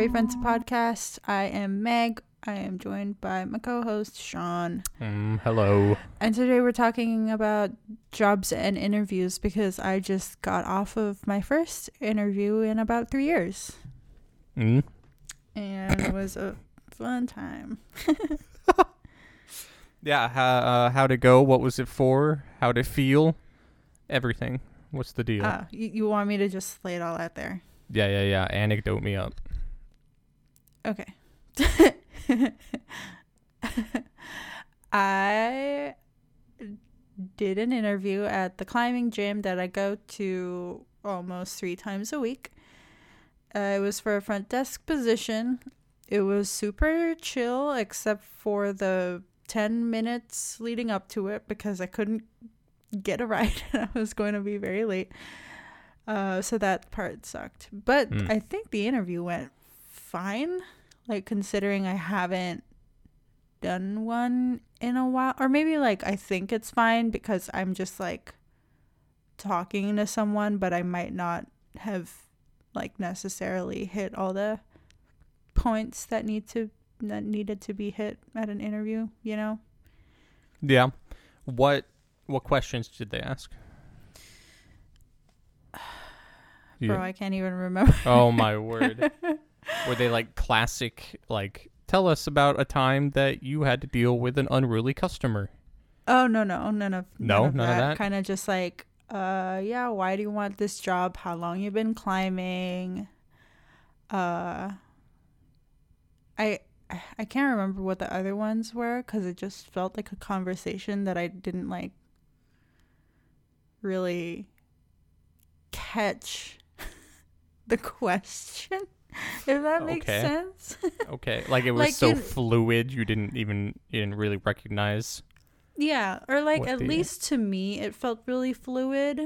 Sorry Friends podcast. I am Meg. I am joined by my co-host Sean. Hello. And today we're talking about jobs and interviews because I just got off of my first interview in about 3 years. And it was a fun time. Yeah. How'd it go? What was it for? How'd it feel? Everything. What's the deal? You want me to just lay it all out there? Yeah. Anecdote me up. Okay. I did an interview at the climbing gym that I go to almost 3 times a week. It was for a front desk position. It was super chill except for the 10 minutes leading up to it because I couldn't get a ride and I was going to be very late. So that part sucked. But I think the interview went fine. Like, considering I haven't done one in a while. Or maybe, like, I think it's fine because I'm just, like, talking to someone, but I might not have, like, necessarily hit all the points that needed to be hit at an interview, you know? Yeah. What questions did they ask? Bro, I can't even remember. Oh, my word. Were they like classic, like, tell us about a time that you had to deal with an unruly customer? Oh, no. None of that. Kind of just like, why do you want this job? How long you been climbing? I can't remember what the other ones were because it just felt like a conversation that I didn't, like, really catch the question. If that makes sense. Okay. Like, it was like, so fluid, you didn't really recognize. Yeah. Or, like, at least to me, it felt really fluid.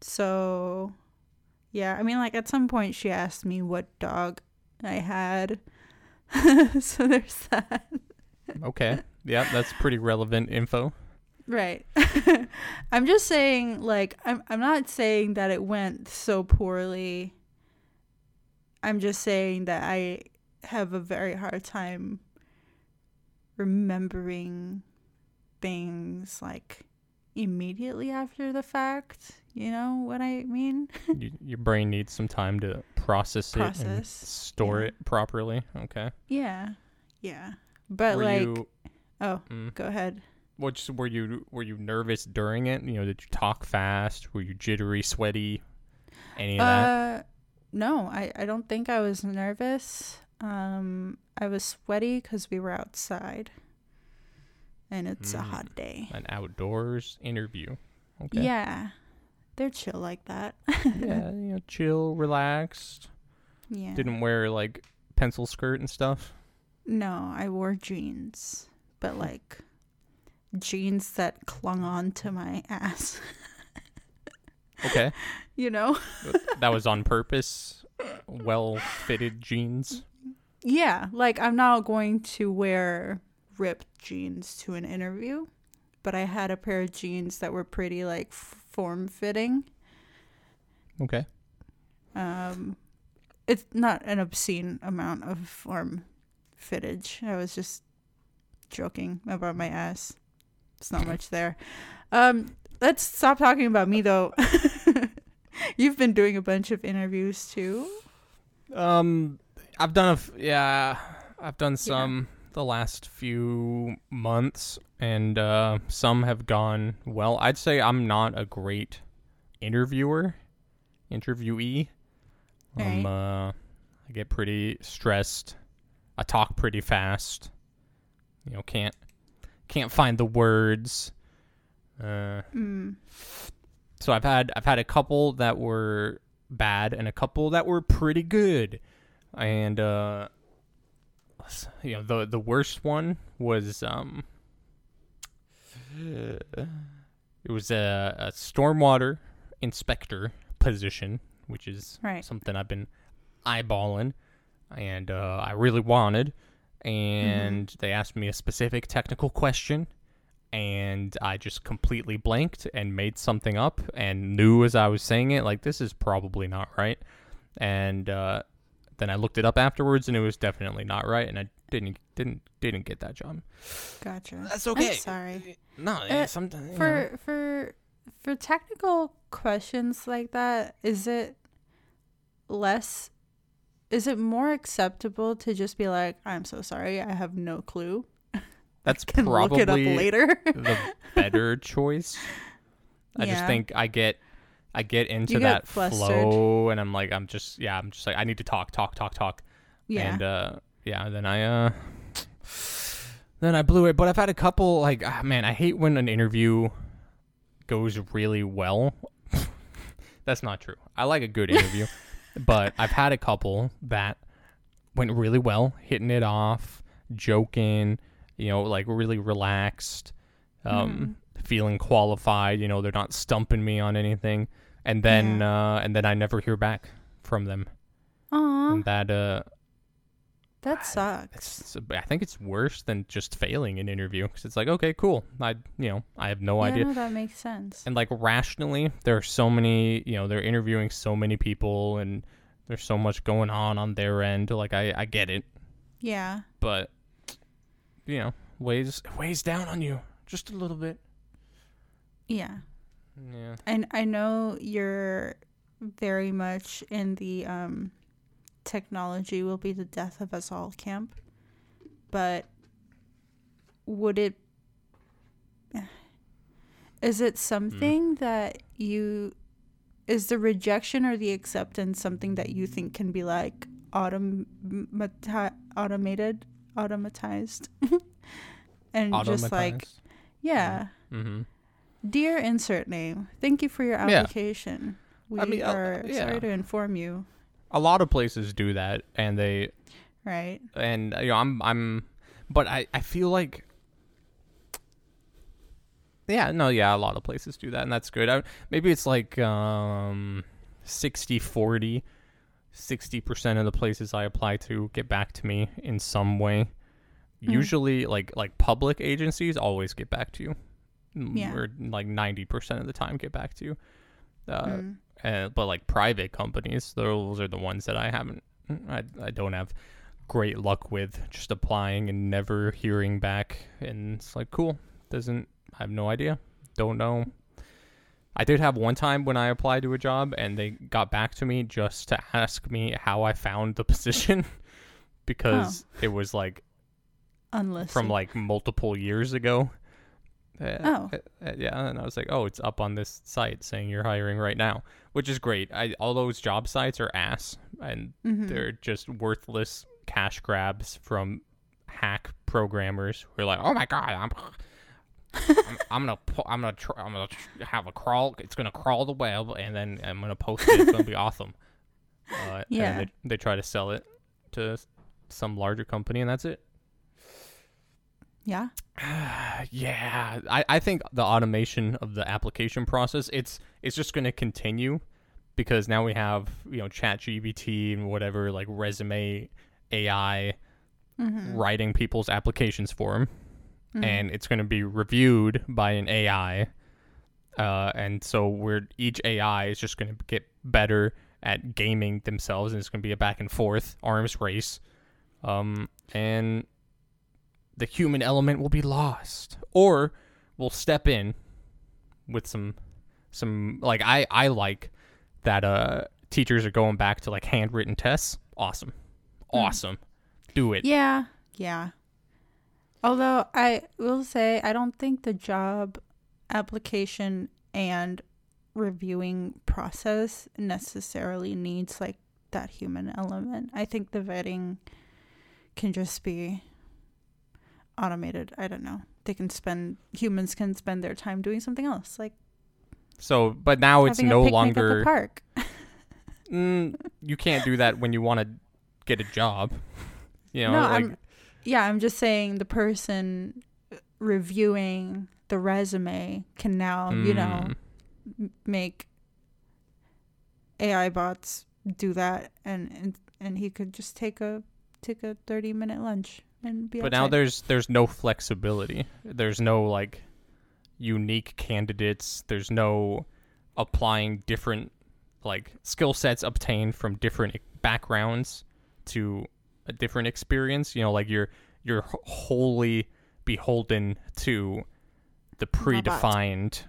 So, yeah. I mean, like, at some point she asked me what dog I had. So there's that. Okay. Yeah. That's pretty relevant info. Right. I'm just saying, like, I'm not saying that it went so poorly. I'm just saying that I have a very hard time remembering things, like, immediately after the fact. You know what I mean? Your brain needs some time to process it and store it properly. Okay. Yeah. But go ahead. What were you nervous during it? You know, did you talk fast? Were you jittery, sweaty? Any of that? No, I don't think I was nervous. I was sweaty because we were outside. And it's a hot day. An outdoors interview. Okay. Yeah. They're chill like that. Yeah, you know, chill, relaxed. Yeah. Didn't wear, like, pencil skirt and stuff? No, I wore jeans. But, like, jeans that clung on to my ass. Okay. You know? That was on purpose? Well-fitted jeans? Yeah. Like, I'm not going to wear ripped jeans to an interview, but I had a pair of jeans that were pretty, like, form-fitting. Okay. It's not an obscene amount of form-fittage. I was just joking about my ass. It's not much there. Let's stop talking about me, though. You've been doing a bunch of interviews too. I've done some the last few months, and some have gone well. I'd say I'm not a great interviewee. Right. I get pretty stressed. I talk pretty fast. You know, can't find the words. So I've had a couple that were bad and a couple that were pretty good, and you know, the worst one was it was a stormwater inspector position, which is something I've been eyeballing and I really wanted, and they asked me a specific technical question. And I just completely blanked and made something up and knew as I was saying it, like, this is probably not right. And then I looked it up afterwards, and it was definitely not right, and I didn't get that job. Gotcha. That's okay. I'm sorry. No, sometimes for technical questions like that, is it more acceptable to just be like, I'm so sorry, I have no clue? That's probably look it up later. The better choice. I just think I get into that flow, and I'm just like I need to talk. Yeah. And then I blew it. But I've had a couple, like, man, I hate when an interview goes really well. That's not true. I like a good interview. But I've had a couple that went really well, hitting it off, joking, like really relaxed, feeling qualified. They're not stumping me on anything. And then and then I never hear back from them. Aw. That sucks. I think it's worse than just failing an interview, because it's like, okay, cool. I have no idea. No, that makes sense. And like rationally, there are so many, they're interviewing so many people, and there's so much going on their end. Like I get it. Yeah. But weighs down on you just a little bit. Yeah. Yeah. And I know you're very much in the technology will be the death of us all camp, but is it something that is the rejection or the acceptance something that you think can be like automatized and just like, yeah. Mm-hmm. Dear insert name, thank you for your application. Yeah. We are sorry to inform you. A lot of places do that, and they, right? And I feel like, a lot of places do that, and that's good. Maybe it's like 60-40, 60% of the places I apply to get back to me in some way. Mm. Usually, like public agencies always get back to you, or like 90% of the time get back to you. But like private companies, those are the ones that I don't have great luck with, just applying and never hearing back. And it's like, cool. I have no idea. Don't know. I did have one time when I applied to a job and they got back to me just to ask me how I found the position, because it was like unlisted from like multiple years ago. And I was like, it's up on this site saying you're hiring right now, which is great. All those job sites are ass, and they're just worthless cash grabs from hack programmers who are like, oh my god, it's gonna crawl the web, and then I'm gonna post it. It's gonna be awesome. And they try to sell it to some larger company, and that's it. Yeah. I think the automation of the application process, it's just going to continue, because now we have, ChatGPT and whatever, like resume AI writing people's applications for them, and it's going to be reviewed by an AI. And so each AI is just going to get better at gaming themselves, and it's going to be a back and forth arms race. And the human element will be lost, or we'll step in with some like, I like that teachers are going back to like handwritten tests. Awesome. Do it. Yeah. Although I will say, I don't think the job application and reviewing process necessarily needs like that human element. I think the vetting can just be automated. I don't know. Humans can spend their time doing something else. Like, so, but now it's no longer a park. You can't do that when you want to get a job. I'm just saying the person reviewing the resume can now, make AI bots do that, and he could just take a 30-minute lunch. But now there's no flexibility. There's no like unique candidates. There's no applying different like skill sets obtained from different backgrounds. to a different experience. You know, like you're wholly beholden to the predefined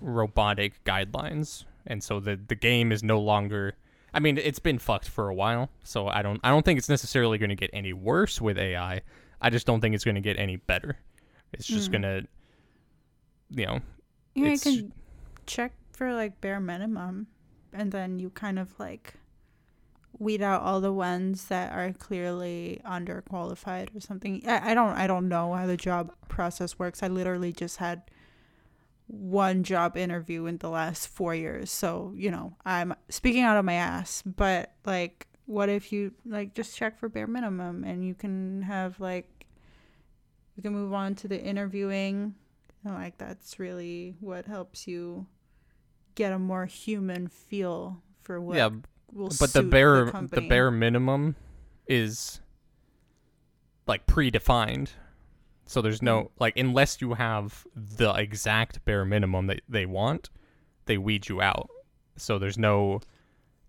robotic guidelines, and so the game is no longer. I mean, it's been fucked for a while, so I don't think it's necessarily going to get any worse with AI. I just don't think it's going to get any better. It's just going to, you know. Yeah, you can check for like bare minimum, and then you kind of like weed out all the ones that are clearly underqualified or something. I don't know how the job process works. I literally just had one job interview in the last 4 years, so you know I'm speaking out of my ass, but like what if you like just check for bare minimum and you can have like you can move on to the interviewing, and like that's really what helps you get a more human feel for what will suit the company. The bare minimum is like predefined. So there's no, like, unless you have the exact bare minimum that they want, they weed you out. So there's no,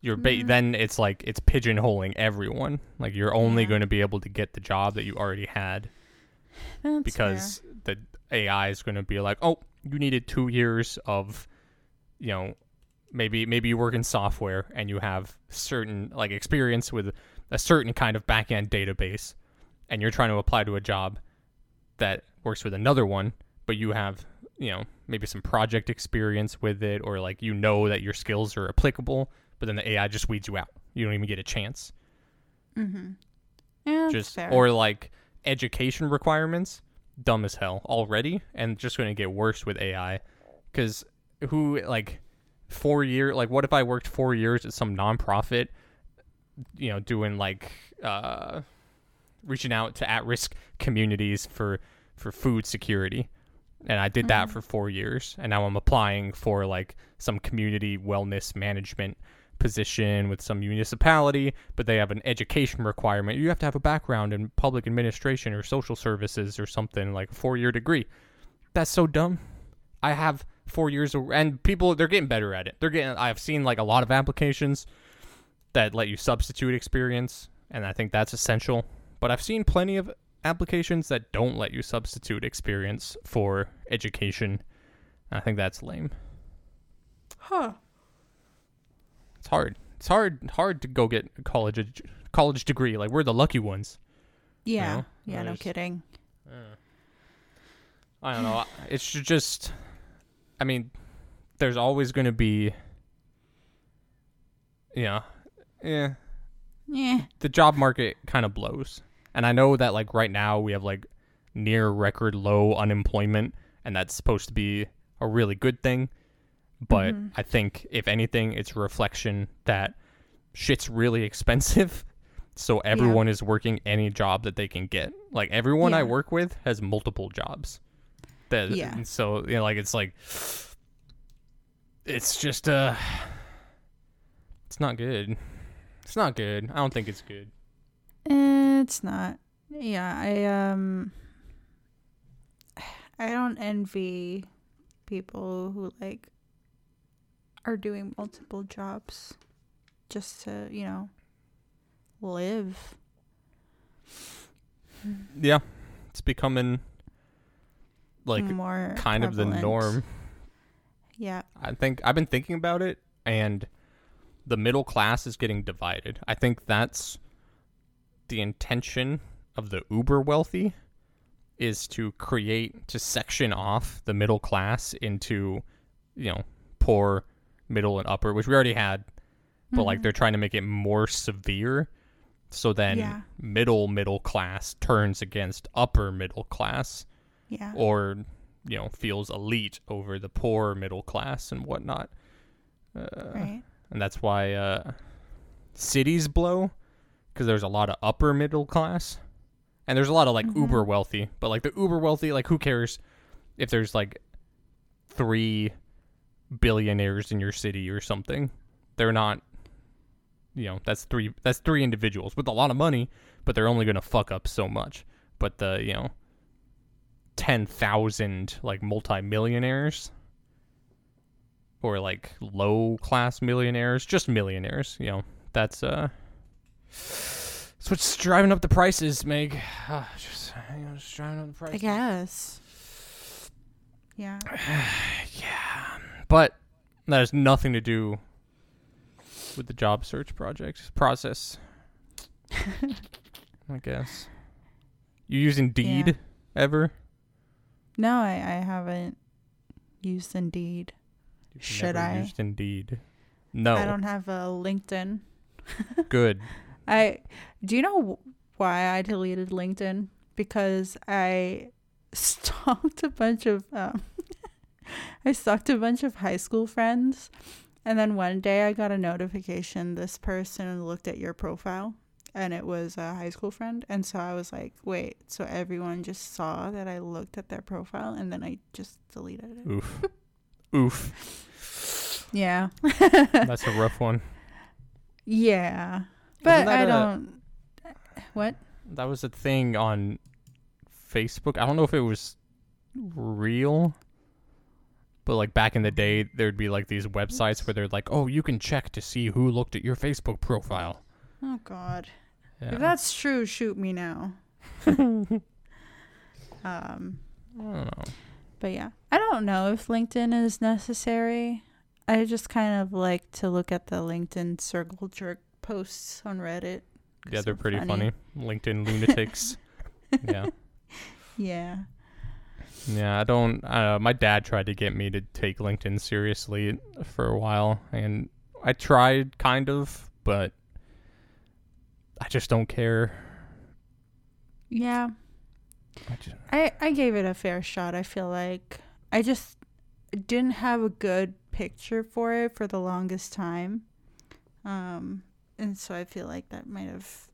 then it's like, it's pigeonholing everyone. Like, you're only going to be able to get the job that you already had. That's because the AI is going to be like, oh, you needed 2 years of, you know, maybe you work in software and you have certain, like, experience with a certain kind of back-end database and you're trying to apply to a job that works with another one, but you have, you know, maybe some project experience with it, or like you know that your skills are applicable, but then the AI just weeds you out. You don't even get a chance. Mm-hmm. Yeah, just fair. Or like education requirements, dumb as hell already, and just going to get worse with AI. Because who like 4 years? Like, what if I worked 4 years at some nonprofit? You know, doing like reaching out to at-risk communities for food security, and I did that for 4 years, and now I'm applying for like some community wellness management position with some municipality, but they have an education requirement. You have to have a background in public administration or social services or something, like a 4-year degree. That's so dumb. I have 4 years and people, they're getting better at it. I've seen like a lot of applications that let you substitute experience, and I think that's essential. But I've seen plenty of applications that don't let you substitute experience for education. I think that's lame. Huh. It's hard. It's hard to go get a college degree. Like, we're the lucky ones. Yeah. You know? Yeah, no kidding. I don't know. It's just, I mean, there's always going to be, the job market kind of blows. And I know that, like, right now we have, like, near record low unemployment, and that's supposed to be a really good thing. But I think, if anything, it's a reflection that shit's really expensive, so everyone is working any job that they can get. Like, everyone I work with has multiple jobs. And so, you know, like, it's just, it's not good. It's not good. I don't think it's good. It's not. Yeah, I don't envy people who like are doing multiple jobs just to, you know, live. Yeah. It's becoming like more kind prevalent of the norm. Yeah. I think I've been thinking about it, and the middle class is getting divided. I think that's the intention of the uber wealthy, is to section off the middle class into, you know, poor, middle, and upper, which we already had, but like they're trying to make it more severe. So then middle class turns against upper middle class, or, you know, feels elite over the poor middle class and whatnot. Right. And that's why cities blow, because there's a lot of upper middle class, and there's a lot of like uber wealthy. But like the uber wealthy, like who cares if there's like 3 billionaires in your city or something? They're not, you know, that's three individuals with a lot of money, but they're only gonna fuck up so much. But the, you know, 10,000 like multi-millionaires, or like low class millionaires, just millionaires, you know, that's That's what's driving up the prices, Meg. Just driving up the prices. I guess. Yeah. Yeah. But that has nothing to do with the job search process. I guess. You use Indeed ever? No, I haven't used Indeed. You've Should never I? Used Indeed. No. I don't have a LinkedIn. Good. Do you know why I deleted LinkedIn? Because I stalked a bunch of high school friends, and then one day I got a notification, this person looked at your profile, and it was a high school friend. And so I was like, wait, so everyone just saw that I looked at their profile, and then I just deleted it. Oof. Yeah. That's a rough one. Yeah. But I don't... What? That was a thing on Facebook. I don't know if it was real, but like back in the day, there'd be like these websites where they're like, oh, you can check to see who looked at your Facebook profile. Oh, God. Yeah. If that's true, shoot me now. I don't know. But yeah, I don't know if LinkedIn is necessary. I just kind of like to look at the LinkedIn circle jerk posts on Reddit. Yeah, they're pretty funny. LinkedIn lunatics. Yeah, I don't... my dad tried to get me to take LinkedIn seriously for a while, and I tried kind of, but I just don't care. Yeah. I gave it a fair shot, I feel like. I just didn't have a good picture for it for the longest time. And so I feel like that might have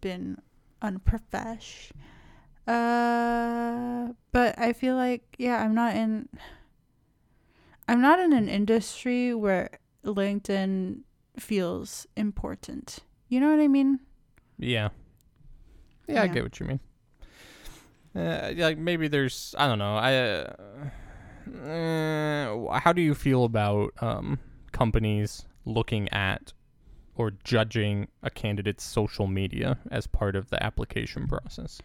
been unprofesh. But I feel like, I'm not in an industry where LinkedIn feels important. You know what I mean? Yeah. Yeah. I get what you mean. Like maybe there's, I don't know. How do you feel about companies looking at or judging a candidate's social media as part of the application process?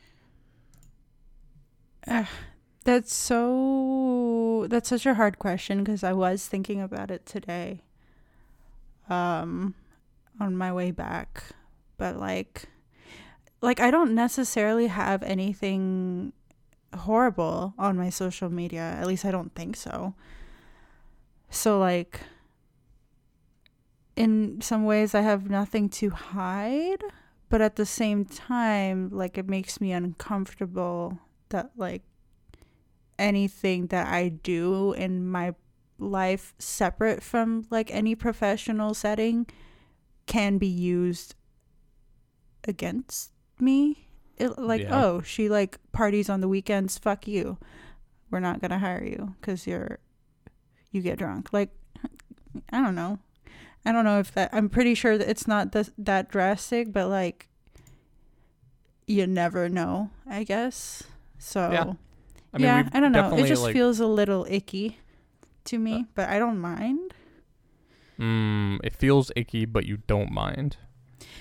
That's such a hard question, because I was thinking about it today on my way back. But like I don't necessarily have anything horrible on my social media. At least I don't think so. So like... in some ways, I have nothing to hide, but at the same time, like, it makes me uncomfortable that, like, anything that I do in my life separate from, like, any professional setting can be used against me. Oh, she, like, parties on the weekends, fuck you. We're not gonna hire you because you get drunk. Like, I don't know. I'm pretty sure that it's not that drastic, but like, you never know, I guess. So, yeah, I don't know. It just feels a little icky to me, but I don't mind. It feels icky, but you don't mind.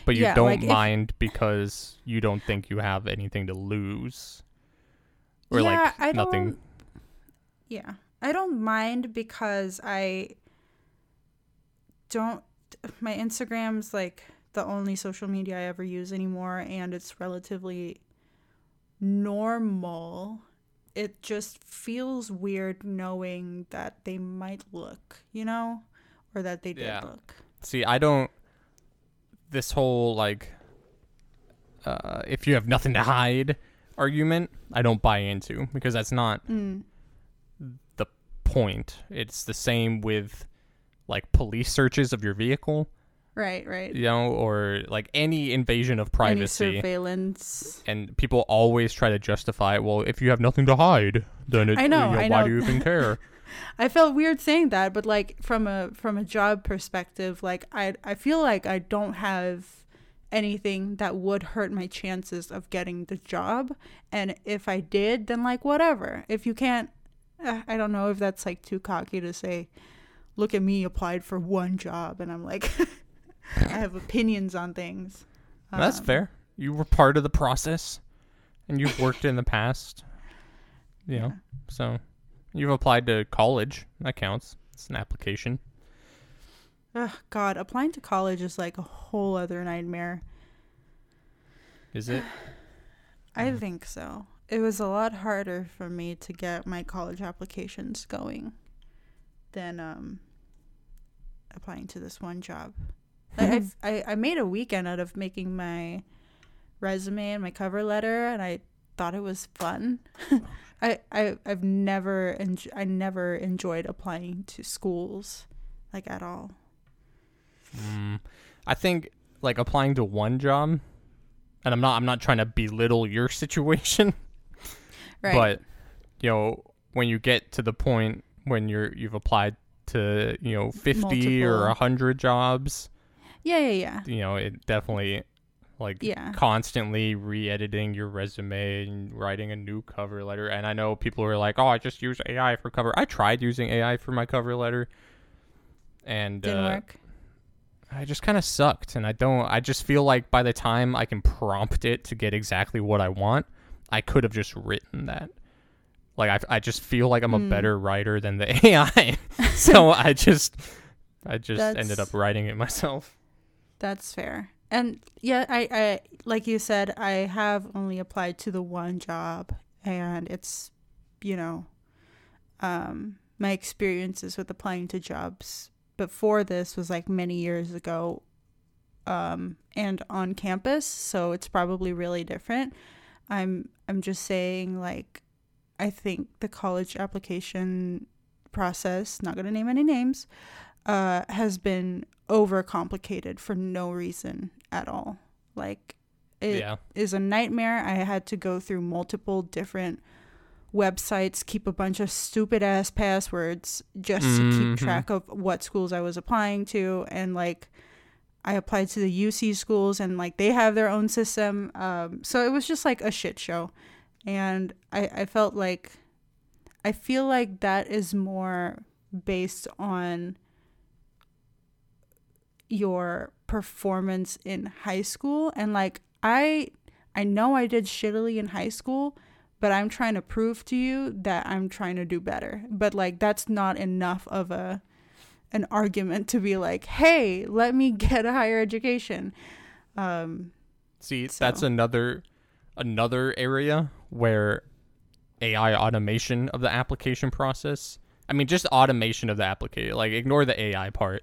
But you don't mind because you don't think you have anything to lose. Or nothing. Yeah, I don't mind because my Instagram's like the only social media I ever use anymore, and it's relatively normal. It just feels weird knowing that they might look, you know, or that they did look. See, I don't, this whole like if you have nothing to hide argument, I don't buy into, because that's not the point. It's the same with like police searches of your vehicle. Right. You know, or like any invasion of privacy. Any surveillance. And people always try to justify, well, if you have nothing to hide, then why do you even care? I felt weird saying that, but like from a job perspective, like I feel like I don't have anything that would hurt my chances of getting the job. And if I did, then like whatever. If you can't, I don't know if that's like too cocky to say, look at me, applied for one job, and I'm like, I have opinions on things. That's fair. You were part of the process, and you've worked in the past. You know, so you've applied to college. That counts. It's an application. Oh, God, applying to college is like a whole other nightmare. Is it? I think so. It was a lot harder for me to get my college applications going than applying to this one job. Like I made a weekend out of making my resume and my cover letter, and I thought it was fun. I never enjoyed applying to schools, like, at all. I think, like, applying to one job, and I'm not trying to belittle your situation, right? But, you know, when you get to the point when you've applied to, you know, 50 multiple or 100 jobs. Yeah. You know, it definitely, like, constantly re-editing your resume and writing a new cover letter. And I know people are like, oh, I just use AI for cover. I tried using AI for my cover letter. And didn't work. I just kind of sucked. And I just feel like by the time I can prompt it to get exactly what I want, I could have just written that. Like, I just feel like I'm a better writer than the AI. So I just ended up writing it myself. That's fair. And yeah, I like you said, I have only applied to the one job, and it's, you know, my experiences with applying to jobs before this was like many years ago, and on campus, so it's probably really different. I'm just saying, like, I think the college application process, not gonna name any names, has been overcomplicated for no reason at all. Like, it is a nightmare. I had to go through multiple different websites, keep a bunch of stupid ass passwords just to keep track of what schools I was applying to. And, like, I applied to the UC schools, and, like, they have their own system. So it was just like a shit show. And I feel like that is more based on your performance in high school. And, like, I know I did shittily in high school, but I'm trying to prove to you that I'm trying to do better. But, like, that's not enough of an argument to be like, hey, let me get a higher education. That's another area where AI automation of the application process, I mean, just automation of the application, like, ignore the AI part.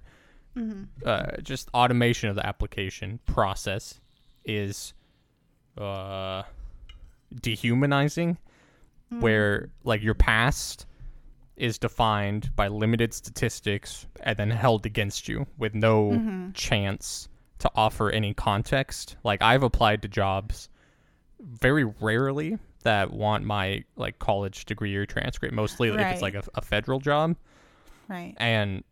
Just automation of the application process is dehumanizing, where, like, your past is defined by limited statistics and then held against you with no chance to offer any context. Like, I've applied to jobs very rarely that want my, like, college degree or transcript, mostly if it's like a federal job, right? And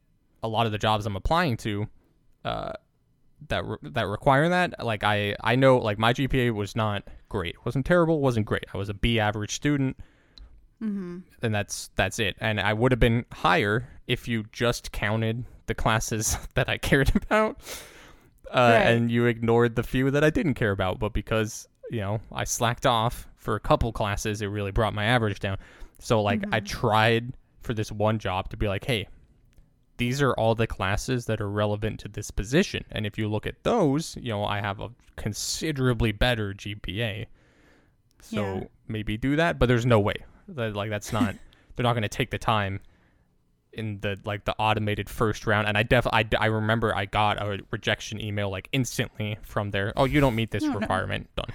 a lot of the jobs I'm applying to that require that, like, I know, like, my GPA was not great. It wasn't terrible, wasn't great. I was a B average student, and that's it. And I would have been higher if you just counted the classes that I cared about, and you ignored the few that I didn't care about. But because, you know, I slacked off for a couple classes, it really brought my average down. So, like, I tried for this one job to be like, hey, these are all the classes that are relevant to this position. And if you look at those, you know, I have a considerably better GPA. So maybe do that, but there's no way. Like, that's not, they're not going to take the time in the, like, the automated first round. And I remember I got a rejection email, like, instantly from there. Oh, you don't meet this requirement. No. Done.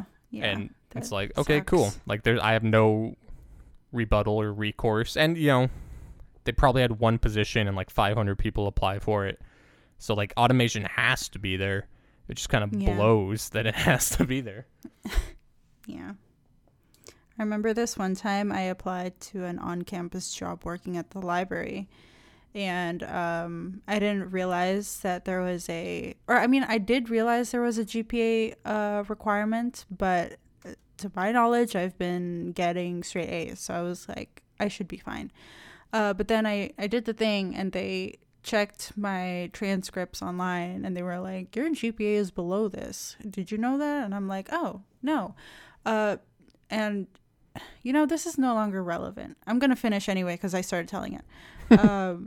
Oh, yeah. And it's like, okay, sucks. Cool. Like, I have no rebuttal or recourse. And, you know, they probably had one position and, like, 500 people apply for it. So, like, automation has to be there. It just kind of blows that it has to be there. I remember this one time I applied to an on-campus job working at the library. And I didn't realize that there was I did realize there was a GPA requirement. But to my knowledge, I've been getting straight A's. So I was like, I should be fine. But then I did the thing, and they checked my transcripts online and they were like, your GPA is below this. Did you know that? And I'm like, oh, no. And, you know, this is no longer relevant. I'm going to finish anyway because I started telling it.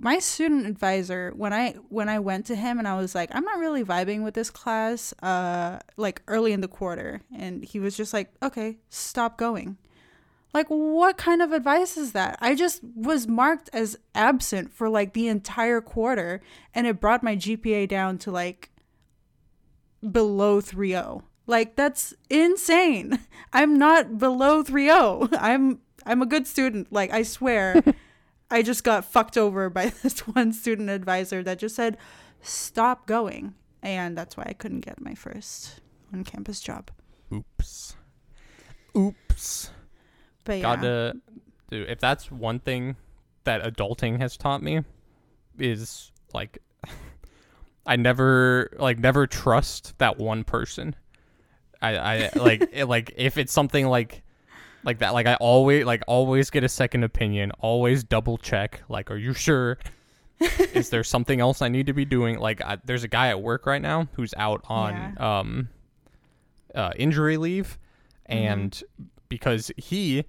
My student advisor, when I went to him and I was like, I'm not really vibing with this class, like early in the quarter. And he was just like, okay, stop going. Like, what kind of advice is that? I just was marked as absent for like the entire quarter, and it brought my GPA down to like below 3.0. Like, that's insane. I'm not below 3.0. I'm a good student. Like, I swear. I just got fucked over by this one student advisor that just said, stop going. And that's why I couldn't get my first on-campus job. Oops. But yeah. Dude, if that's one thing that adulting has taught me is, like, I never trust that one person. I like, like, if it's something like that, like, I always get a second opinion, always double check, like, are you sure? Is there something else I need to be doing? Like, there's a guy at work right now who's out on injury leave, and because he's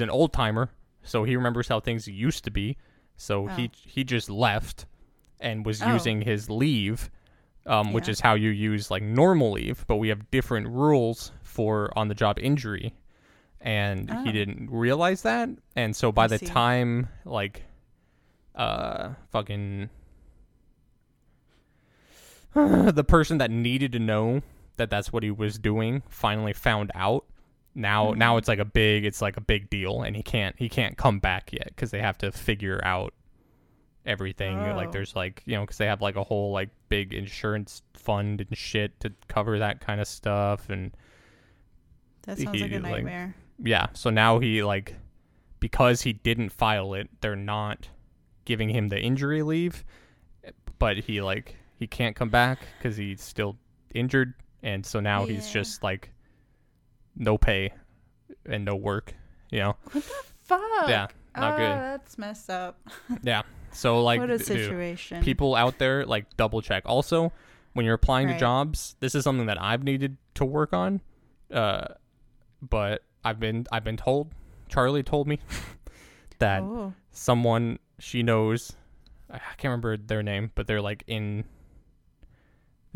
an old timer, so he remembers how things used to be, so he just left and was using his leave, which is how you use, like, normal leave, but we have different rules for on-the-job injury. And he didn't realize that, and so by the time, like, fucking the person that needed to know that that's what he was doing finally found out. Now it's like a big deal, and he can't come back yet because they have to figure out everything. Like, there's, like, you know, because they have, like, a whole, like, big insurance fund and shit to cover that kind of stuff, and that sounds like a nightmare. Yeah, so now he, like, because he didn't file it, they're not giving him the injury leave, but he, like, he can't come back because he's still injured, and so now he's just, like, no pay and no work, you know? What the fuck? Yeah, not good. That's messed up. Yeah, so, like, what a situation. Dude, people out there, like, double check. Also, when you're applying to jobs, this is something that I've needed to work on, but I've been told, Charlie told me that someone she knows, I can't remember their name, but they're, like, they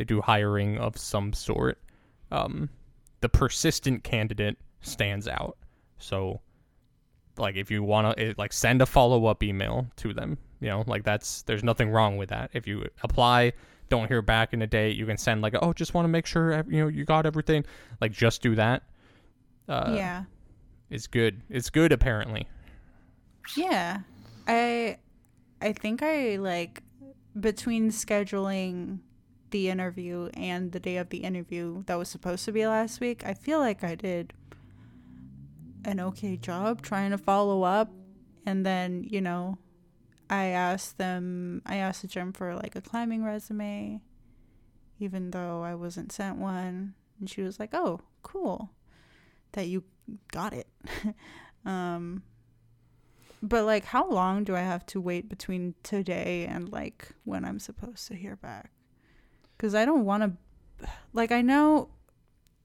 do hiring of some sort. The persistent candidate stands out. So, like, if you want to, like, send a follow-up email to them, you know, like, there's nothing wrong with that. If you apply, don't hear back in a day, you can send, like, oh, just want to make sure, you know, you got everything. Like, just do that. It's good. It's good, apparently. Yeah. I think I, like, between scheduling the interview and the day of the interview that was supposed to be last week, I feel like I did an okay job trying to follow up. And then, you know, I asked the gym for, like, a climbing resume, even though I wasn't sent one. And she was like, oh, cool that you got it. But, like, how long do I have to wait between today and, like, when I'm supposed to hear back? Because I don't want to, like, I know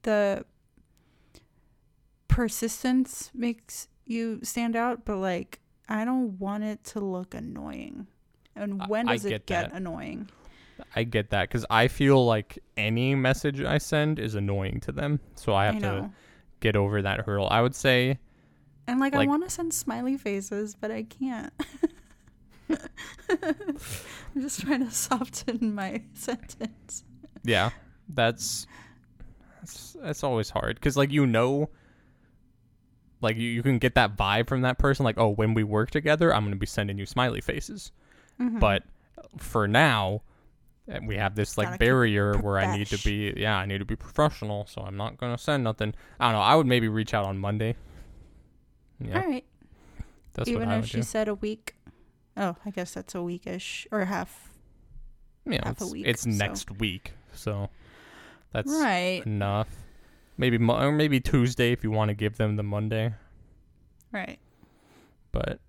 the persistence makes you stand out, but, like, I don't want it to look annoying. And when does it get annoying? I get that, because I feel like any message I send is annoying to them. So I have to get over that hurdle, I would say. And, like, I want to send smiley faces, but I can't. I'm just trying to soften my sentence. Yeah, that's always hard, because, like, you know, like, you can get that vibe from that person, like, oh, when we work together, I'm going to be sending you smiley faces. Mm-hmm. But for now, we have this, like, barrier where I need to be professional, so I'm not going to send nothing. I don't know. I would maybe reach out on Monday. Yeah. All right. That's even what I would do. Said a week. Oh, I guess that's a weekish or half. Yeah, half a week. It's next week, so that's enough. Maybe Tuesday if you want to give them the Monday. Right. But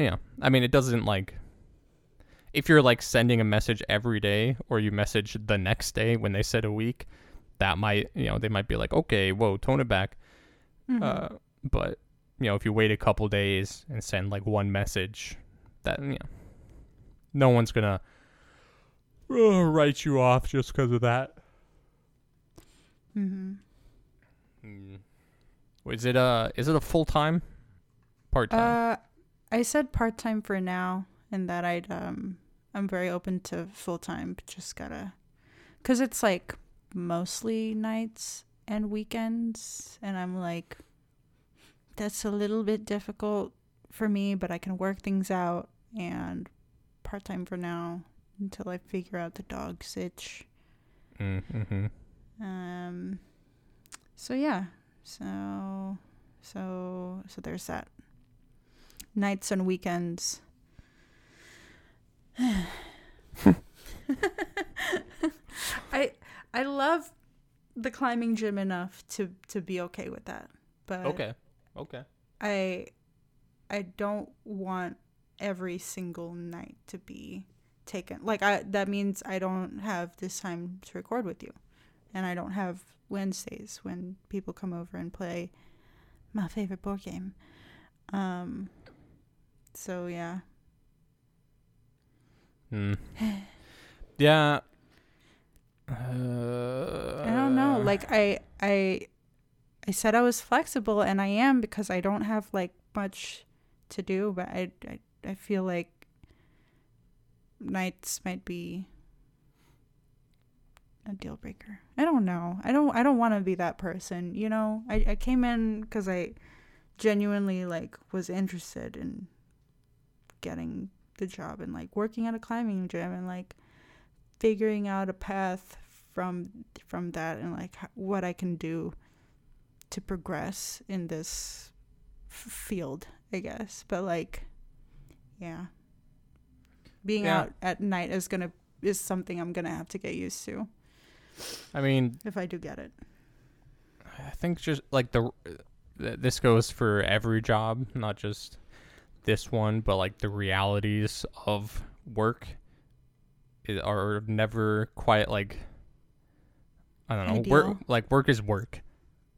Yeah. I mean, it doesn't, like, if you're, like, sending a message every day or you message the next day when they said a week, that might, you know, they might be like, okay, whoa, tone it back. Mm-hmm. But, you know, if you wait a couple days and send, like, one message, that, you know, no one's going to write you off just because of that. Mm-hmm. Mm. Is it a full-time? Part-time? I said part-time for now, and that I'm very open to full-time, but just gotta, because it's like mostly nights and weekends, and I'm like, that's a little bit difficult for me, but I can work things out, and part-time for now until I figure out the dog sitch. Mm-hmm. So yeah. So there's that. Nights and weekends. I love the climbing gym enough to be okay with that. But okay. I don't want every single night to be taken. Like, that means I don't have this time to record with you. And I don't have Wednesdays when people come over and play my favorite board game. So, yeah. Mm. Yeah. I don't know. Like, I said I was flexible, and I am, because I don't have, like, much to do. But I feel like nights might be a deal breaker. I don't know. I don't want to be that person, you know? I came in because I genuinely, like, was interested in getting the job and, like, working at a climbing gym and, like, figuring out a path from that and, like, what I can do to progress in this field, I guess. But, like, yeah. Being out at night is something I'm gonna have to get used to. I mean, if I do get it, I think just like this goes for every job, not just this one, but like the realities of work are never quite like, I don't know, work, like work is work.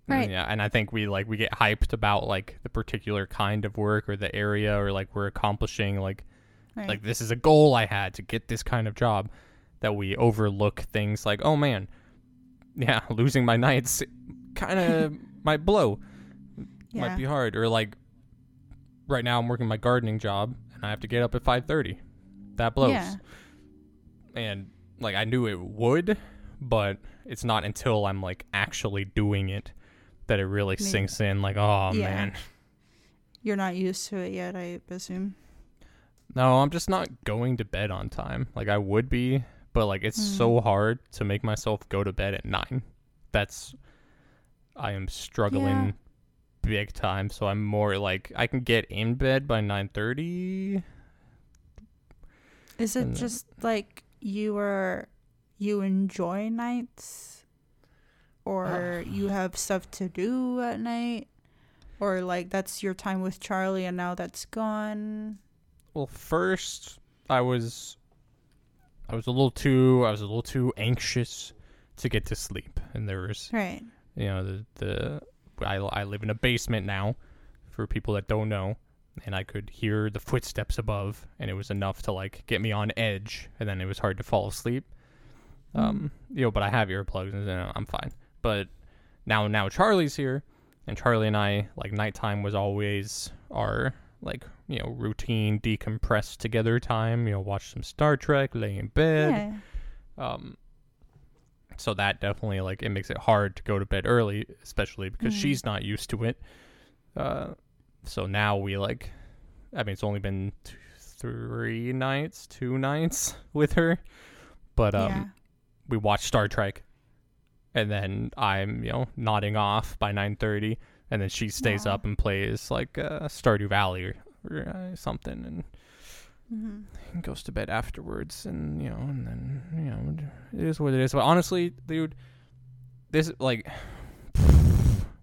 Right. Yeah. And I think we get hyped about like the particular kind of work or the area or like we're accomplishing like, right. Like, this is a goal I had to get this kind of job, that we overlook things like, oh, man, yeah, losing my nights kind of might blow. Yeah. Might be hard. Or, like, right now I'm working my gardening job, and I have to get up at 5:30. That blows. Yeah. And, like, I knew it would, but it's not until I'm, like, actually doing it that it really sinks in. Like, oh, yeah. Man. You're not used to it yet, I assume. No, I'm just not going to bed on time. Like, I would be, but, like, it's so hard to make myself go to bed at 9. I am struggling big time, so I'm more, like, I can get in bed by 9:30. Is it just, like, you enjoy nights? Or you have stuff to do at night? Or, like, that's your time with Charlie and now that's gone? Well, first, I was a little too anxious to get to sleep, and there was, right. You know, I live in a basement now, for people that don't know, and I could hear the footsteps above, and it was enough to like get me on edge, and then it was hard to fall asleep. You know, but I have earplugs, and I'm fine. But now Charlie's here, and Charlie and I, like, nighttime was always our, like, you know, routine decompress together time, you know, watch some Star Trek, lay in bed. Yeah. So that definitely, like, it makes it hard to go to bed early, especially because she's not used to it. So now we, like, I mean, it's only been two nights with her, but we watch Star Trek, and then I'm, you know, nodding off by 9:30. And then she stays up and plays, like, Stardew Valley or something, and goes to bed afterwards. And, you know, and then, you know, it is what it is. But honestly, dude, this, like,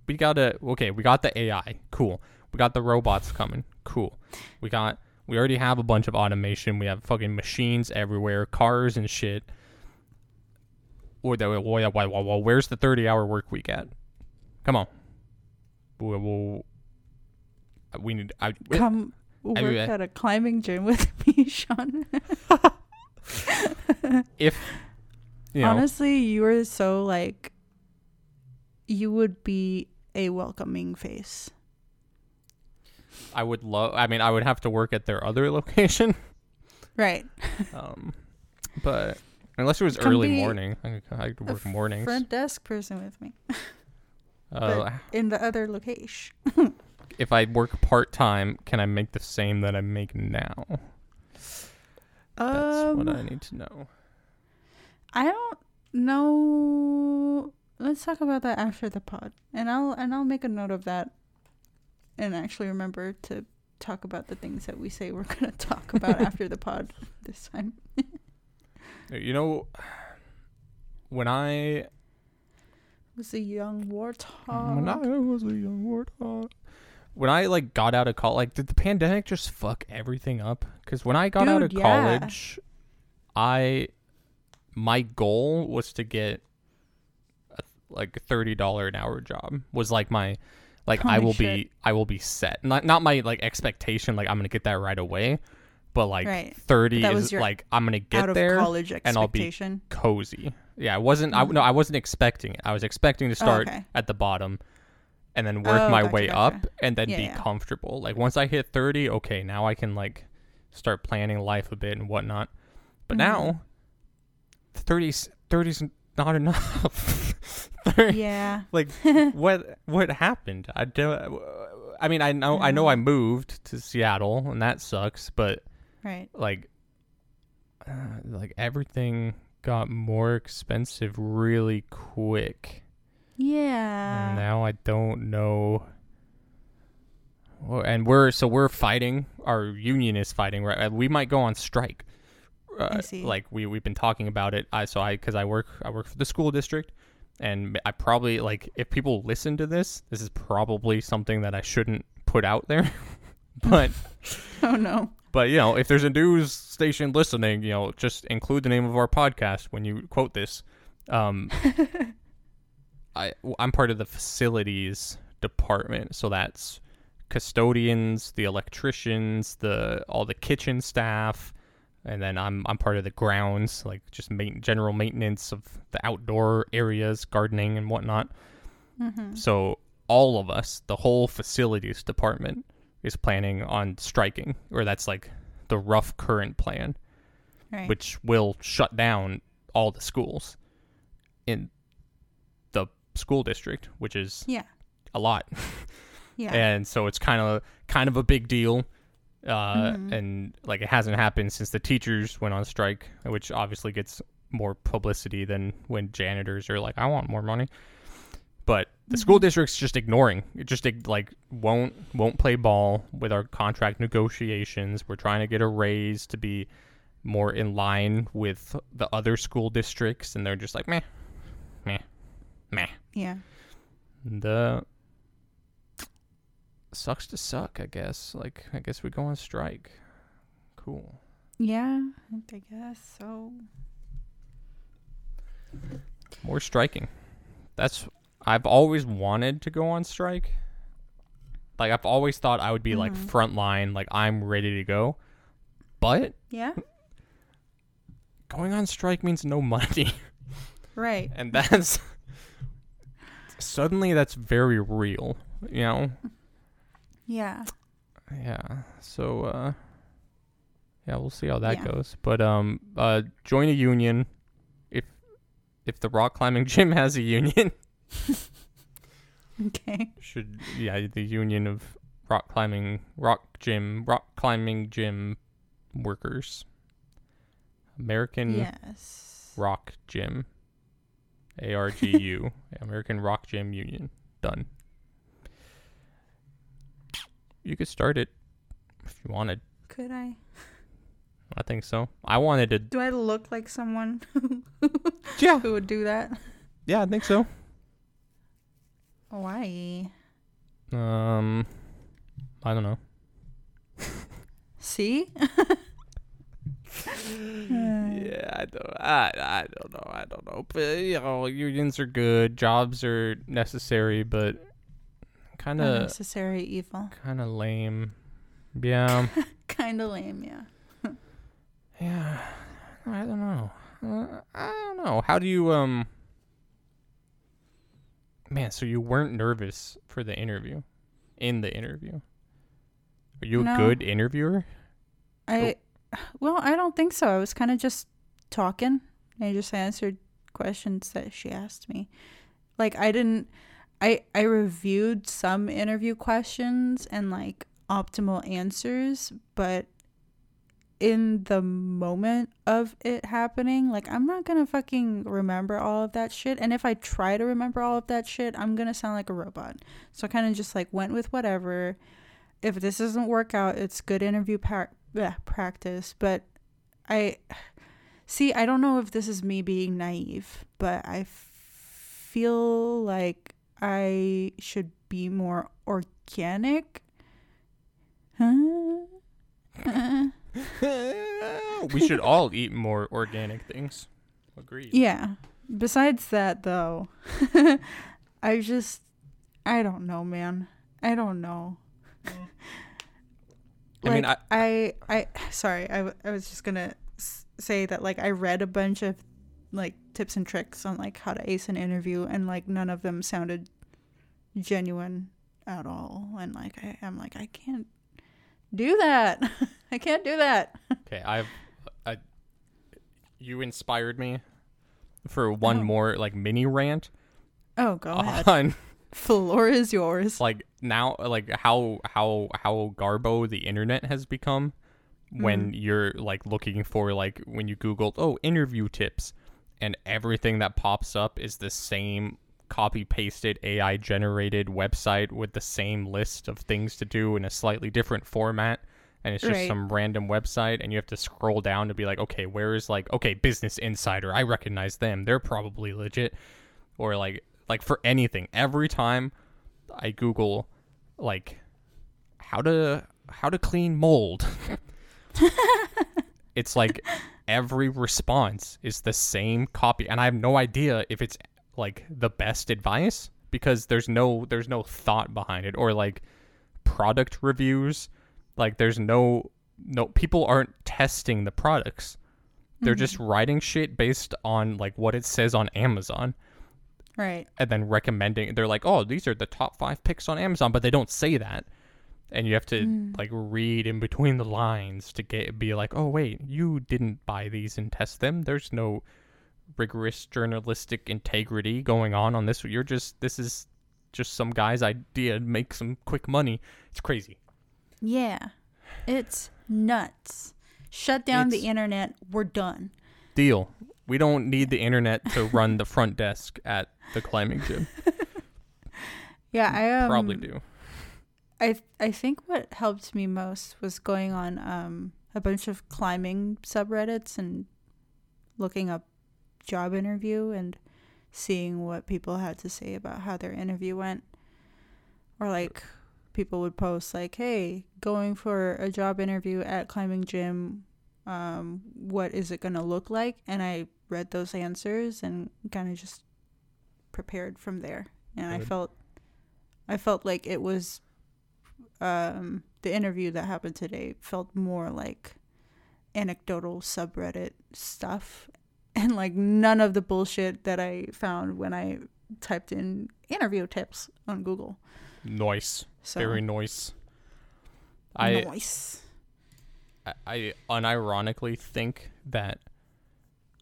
we got the AI. Cool. We got the robots coming. Cool. We got, We already have a bunch of automation. We have fucking machines everywhere, cars and shit. Where's the 30-hour work week at? Come on. We need... Come work at a climbing gym with me, Sean. Honestly, you were so like... You would be a welcoming face. I would have to work at their other location. Right. But unless it was early morning, I could work mornings. Front desk person with me. In the other location. If I work part-time, can I make the same that I make now? That's what I need to know. I don't know. Let's talk about that after the pod. And I'll make a note of that. And actually remember to talk about the things that we say we're going to talk about after the pod this time. You know, when I was a young warthog. When I like got out of college, like, did the pandemic just fuck everything up? Because when I got out of college, my goal was to get a $30 an hour job. Was like my... Like, I will be set. Not my, like, expectation, like, I'm going to get that right away. But, like, right. 30 is, like, I'm going to get there and I'll be cozy. Yeah, I wasn't expecting it. I was expecting to start at the bottom and then work my way up and then be comfortable. Like, once I hit 30, okay, now I can, like, start planning life a bit and whatnot. But now, 30's not enough. Yeah. Like, what happened? I know I moved to Seattle and that sucks, but right. Like everything got more expensive really quick. Yeah. And now I don't know. And we're fighting. Our union is fighting, right? We might go on strike. I see. Like we've been talking about it. I work for the school district. And I probably, like, if people listen to this, this is probably something that I shouldn't put out there. But, oh no. But, you know, if there's a news station listening, you know, just include the name of our podcast when you quote this. I'm part of the facilities department. So that's custodians, the electricians, all the kitchen staff. And then I'm part of the grounds, like just general maintenance of the outdoor areas, gardening and whatnot. Mm-hmm. So all of us, the whole facilities department, is planning on striking, or that's like the rough current plan, right. Which will shut down all the schools in the school district, which is a lot. Yeah, and so it's kind of a big deal. And like it hasn't happened since the teachers went on strike, which obviously gets more publicity than when janitors are like, I want more money. But the school district's just ignoring it, just like won't play ball with our contract negotiations. We're trying to get a raise to be more in line with the other school districts, and they're just like meh. Yeah, the sucks to suck, I guess. Like, I guess we go on strike. Cool. Yeah, I guess so. More striking. I've always wanted to go on strike. Like, I've always thought I would be like frontline, like I'm ready to go. But yeah, going on strike means no money. Right. And that's suddenly that's very real, you know? Yeah. So, we'll see how that goes. But join a union if the rock climbing gym has a union. Okay. The union of rock climbing gym workers. American Rock Gym, ARGU, American Rock Gym Union. Done. You could start it if you wanted. Could I? I think so. I wanted to... Do I look like someone who would do that? Yeah, I think so. Why? I don't know. See? Yeah, I don't know. But, you know, unions are good. Jobs are necessary, but kind of necessary evil. Kind of lame. Yeah. Kind of lame. Yeah. Yeah. I don't know. How do you Man, so you weren't nervous for the interview? In the interview, are you a good interviewer? I don't think so. I was kind of just talking. I just answered questions that she asked me. Like, I reviewed some interview questions and, like, optimal answers, but in the moment of it happening, like, I'm not gonna fucking remember all of that shit. And if I try to remember all of that shit, I'm gonna sound like a robot. So I kind of just, like, went with whatever. If this doesn't work out, it's good interview practice. But I don't know if this is me being naive, but I feel like I should be more organic. We should all eat more organic things. Agreed. Yeah. Besides that, though, I don't know, man. I don't know. I was just gonna say that, like, I read a bunch of, like, tips and tricks on, like, how to ace an interview, and, like, none of them sounded genuine at all. And, like, I'm like, I can't do that. I can't do that. Okay, you inspired me for one more, like, mini rant. Oh, go ahead. Floor is yours. Like, now, like, how garbo the internet has become when you're, like, looking for, like, when you Googled, interview tips, and everything that pops up is the same copy-pasted AI-generated website with the same list of things to do in a slightly different format. And it's just some random website, and you have to scroll down to be like, okay, where is, like, okay, Business Insider, I recognize them, they're probably legit. Or, like for anything, every time I Google, like, how to clean mold, it's like every response is the same copy, and I have no idea if it's, like, the best advice, because there's no thought behind it. Or, like, product reviews. Like, there's no people aren't testing the products. They're just writing shit based on, like, what it says on Amazon. Right. And then recommending, they're like, oh, these are the top 5 picks on Amazon, but they don't say that. And you have to like read in between the lines to be like, oh wait, you didn't buy these and test them. There's no rigorous journalistic integrity going on this. This is just some guy's idea to make some quick money. It's crazy. Yeah, it's nuts. Shut down the internet. We're done. Deal. We don't need the internet to run the front desk at the climbing gym. Yeah, I probably do. I think what helped me most was going on a bunch of climbing subreddits and looking up job interview and seeing what people had to say about how their interview went. Or, like, people would post, like, hey, going for a job interview at climbing gym, what is it gonna look like? And I read those answers and kind of just prepared from there. And good. I felt like it was the interview that happened today felt more like anecdotal subreddit stuff, and, like, none of the bullshit that I found when I typed in interview tips on Google. Nice. So, very nice. I unironically think that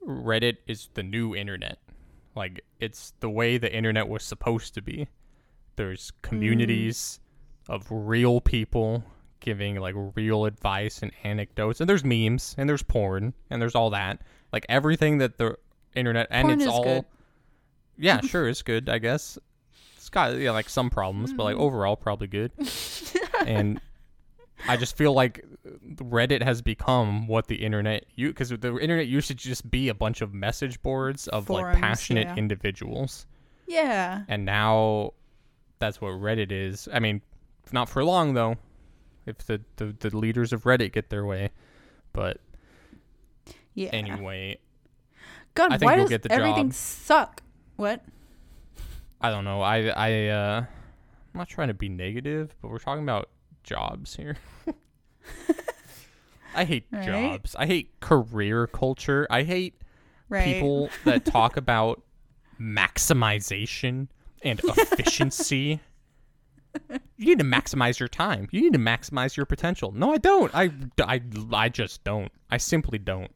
Reddit is the new internet. Like, it's the way the internet was supposed to be. There's communities of real people giving, like, real advice and anecdotes. And there's memes, and there's porn, and there's all that. Like, everything that the internet... And porn it's is all good. Yeah, sure, it's good, I guess. It's got, yeah, like, some problems, but, like, overall, probably good. And I just feel like Reddit has become what the internet, because the internet used to just be a bunch of message boards of forums, like, passionate individuals. Yeah. And now that's what Reddit is. I mean, not for long, though. if the leaders of Reddit get their way. But yeah. Anyway, God, I think why does get the everything job. Suck? What? I don't know. I'm not trying to be negative, but we're talking about jobs here. I hate jobs. I hate career culture. I hate people that talk about maximization and efficiency. You need to maximize your time. You need to maximize your potential. No, I don't. I just don't. I simply don't.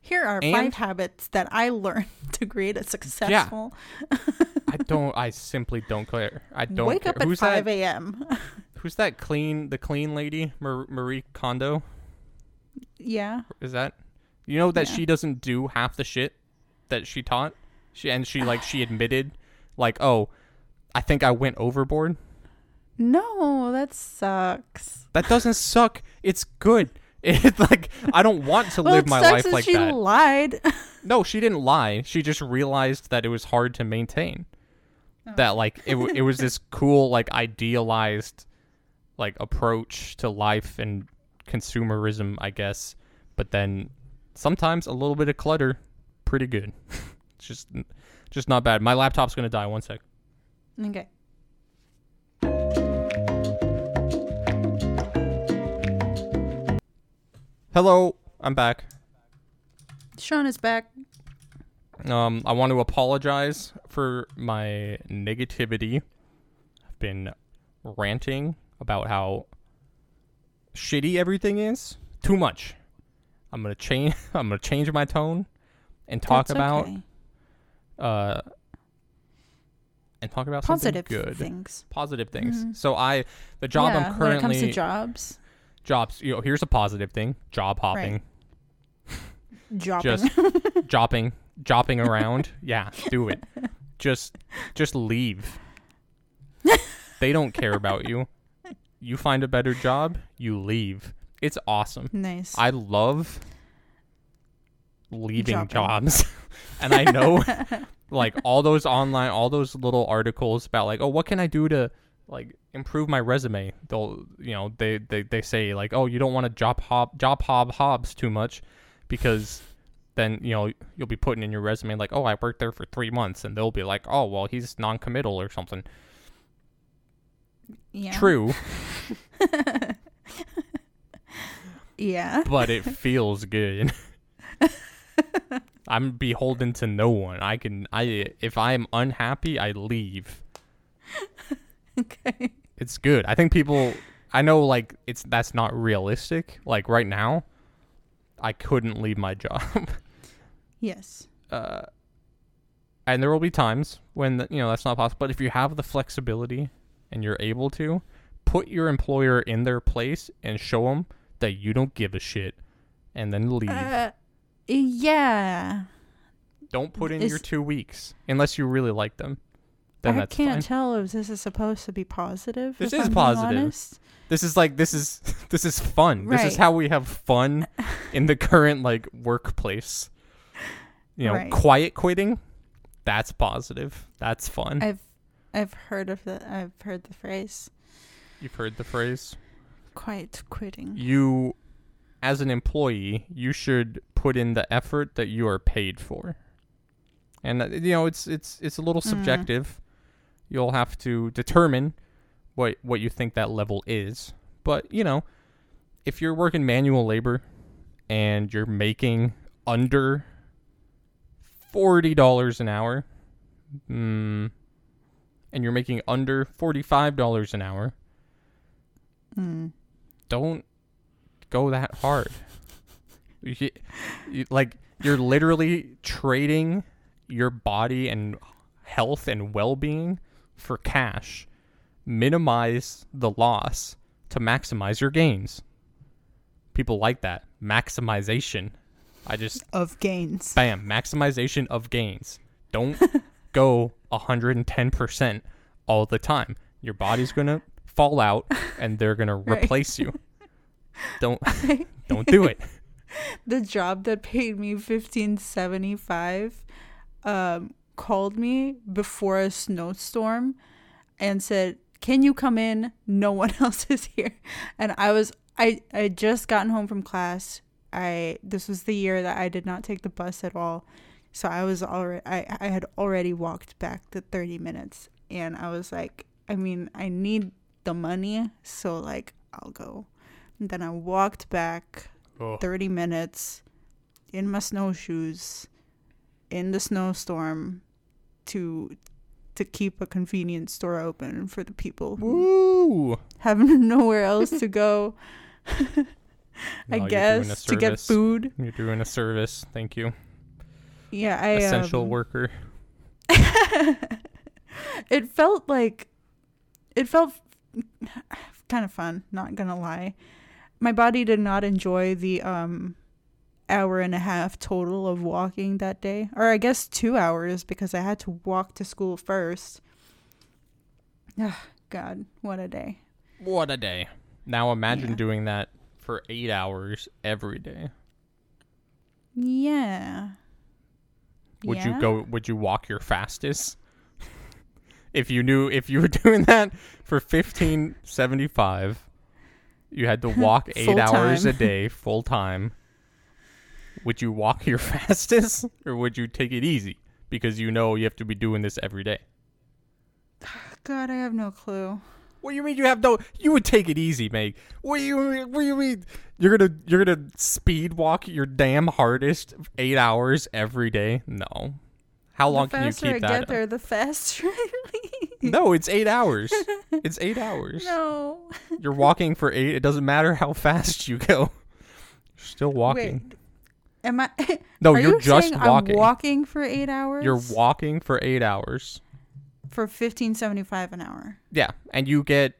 Here are 5 habits that I learned to create a successful. Yeah. I simply don't care. I don't wake care. Up at who's 5 a.m. Who's that clean lady? Marie Kondo? Yeah. Is that? You know that she doesn't do half the shit that she taught? She admitted, like, oh, I think I went overboard. No, that sucks. That doesn't suck. It's good. It's like, I don't want to live my life like that. She lied. No, she didn't lie. She just realized that it was hard to maintain. Oh. That, like, it was this cool, like, idealized, like, approach to life and consumerism, I guess. But then sometimes a little bit of clutter, pretty good. It's just not bad. My laptop's going to die. One sec. Okay. Hello, I'm back. Sean is back. I want to apologize for my negativity. I've been ranting about how shitty everything is. Too much. I'm gonna change my tone and talk about positive something good. Positive things. Mm-hmm. So the job I'm currently. When it comes to jobs, you know, here's a positive thing. Job hopping. Right. Jopping around. Yeah, do it. Just leave. They don't care about you. You find a better job, you leave. It's awesome. Nice. I love leaving jobs. And I know, like, all those little articles about, like, oh, what can I do to, like, improve my resume? They'll, you know, they say, like, oh, you don't want to job hobs too much, because then, you know, you'll be putting in your resume, like, oh, I worked there for 3 months, and they'll be like, oh, well, he's non-committal or something. Yeah. True. Yeah. But it feels good. I'm beholden to no one. If I'm unhappy, I leave. Okay. It's good. I think I know, like, that's not realistic. Like, right now, I couldn't leave my job. Yes. And there will be times when, you know, that's not possible. But if you have the flexibility and you're able to, put your employer in their place and show them that you don't give a shit, and then leave. Yeah. Don't put in your 2 weeks unless you really like them. Then I can't tell if this is supposed to be positive. This is positive. This is fun. Right. This is how we have fun in the current, like, workplace. You know, quiet quitting. That's positive. That's fun. I've heard the phrase. You've heard the phrase? Quiet quitting. You, as an employee, you should put in the effort that you are paid for. And, you know, it's a little subjective. You'll have to determine what you think that level is. But, you know, if you're working manual labor and you're making under $40 an hour, and you're making under $45 an hour, don't go that hard. Like, you're literally trading your body and health and well-being for cash. Minimize the loss to maximize your gains. People like that. Maximization. Of gains. Bam. Maximization of gains. Don't go 110% all the time. Your body's going to fall out and they're going to replace you. Don't do it. The job that paid me $15.75 called me before a snowstorm and said, can you come in? No one else is here. And I had just gotten home from class. This was the year that I did not take the bus at all. So I had already walked back the 30 minutes. And I was like, I mean, I need the money. So like, I'll go. And then I walked back 30 minutes in my snowshoes in the snowstorm to keep a convenience store open for the people who have nowhere else to go. I guess to get food. You're doing a service. Thank you. Yeah, essential worker. It felt kind of fun, not gonna lie. My body did not enjoy the hour and a half total of walking that day, or I guess 2 hours, because I had to walk to school first. God, what a day. Now imagine doing that for 8 hours every day. Would you walk your fastest? If you were doing that for 15.75, you had to walk 8 hours a day full time. Would you walk your fastest, or would you take it easy because you know you have to be doing this every day? God, I have no clue. What do you mean you have no? You would take it easy, Meg. What do you mean? You're gonna speed walk your damn hardest 8 hours every day? No. How long can you keep that? The faster I get there, the faster I leave. No, it's 8 hours. It's 8 hours. No. You're walking for 8. It doesn't matter how fast you go. You're still walking. Wait, am I? No, you're just walking. I'm walking for 8 hours. You're walking for 8 hours. For $15.75 an hour. Yeah, and you get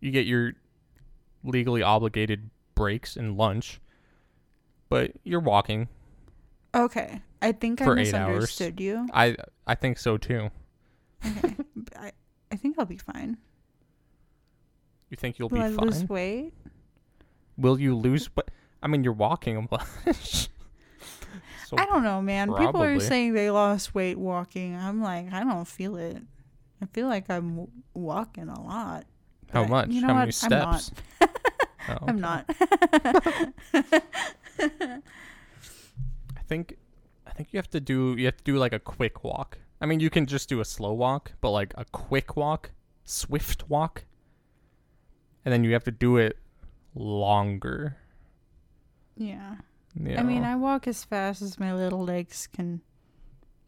your legally obligated breaks and lunch, but you're walking. Okay. I think I misunderstood you. I think so too. Okay. I think I'll be fine. You think you'll be fine? Will I lose weight? Will you lose weight? I mean, you're walking a bunch. So I don't know, man. Probably. People are saying they lost weight walking. I'm like, I don't feel it. I feel like I'm walking a lot. How much? You know How many steps? I'm not. I think you have to do like a quick walk. I mean, you can just do a slow walk, but like a quick walk, swift walk, and then you have to do it longer. Yeah. Yeah. I mean, I walk as fast as my little legs can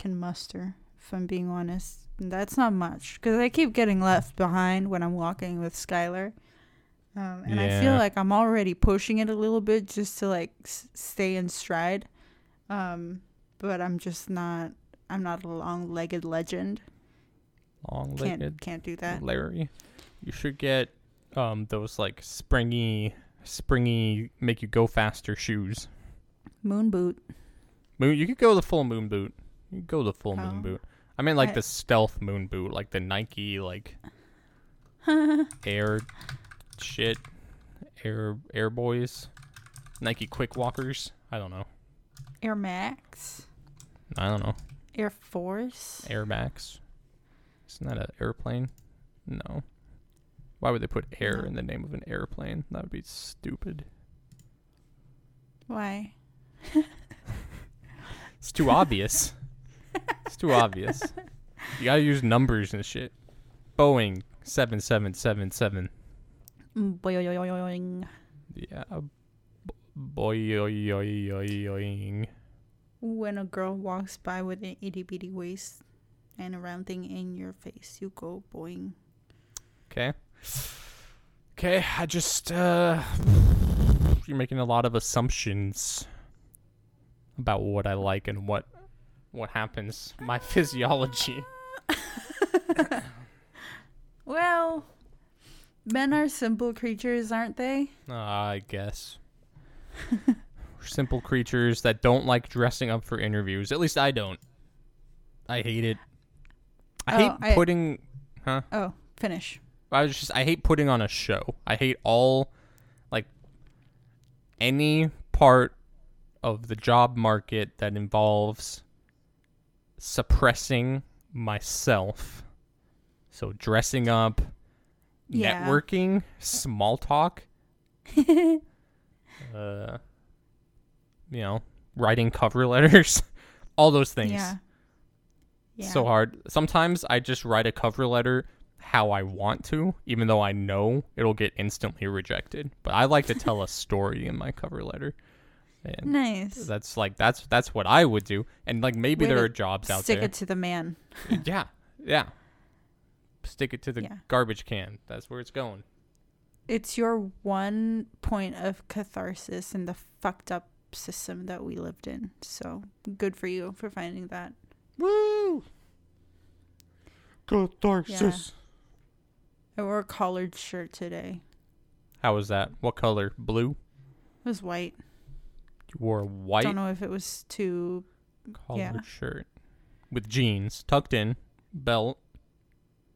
muster, if I'm being honest. And that's not much, because I keep getting left behind when I'm walking with Skylar. I feel like I'm already pushing it a little bit just to, like, stay in stride. But I'm not a long-legged legend. Long-legged? Can't do that. Larry, you should get those, like, springy, make you go faster shoes. Moon boot. You could go the full moon boot. You could go the full moon boot. I mean, like the stealth moon boot, like the Nike, like Air Boys, Nike Quick Walkers. I don't know. Air Max. I don't know. Air Force. Air Max. Isn't that an airplane? No. Why would they put air in the name of an airplane? That would be stupid. Why? It's too obvious. It's too obvious. You gotta use numbers and shit. Boeing 7777. Boing. Yeah. Boing. When a girl walks by with an itty bitty waist and a round thing in your face, you go boing. Okay. I just you're making a lot of assumptions about what I like and what happens. My physiology. Well, men are simple creatures, aren't they? I guess. We're simple creatures that don't like dressing up for interviews. At least I don't. I hate it. Finish. I hate putting on a show. I hate all, like, any part of the job market that involves suppressing myself. So dressing up, networking, small talk, writing cover letters, all those things. Yeah. Yeah. So hard. Sometimes I just write a cover letter how I want to, even though I know it'll get instantly rejected. But I like to tell a story in my cover letter. And nice. That's what I would do. And maybe there are jobs out there. Stick it to the man. Yeah. Yeah. Stick it to the garbage can. That's where it's going. It's your one point of catharsis in the fucked up system that we lived in. So good for you for finding that. Woo! Catharsis. Yeah. I wore a collared shirt today. How was that? What color? Blue? It was white. You wore white? I don't know if it was too... Collared shirt. With jeans. Tucked in. Belt.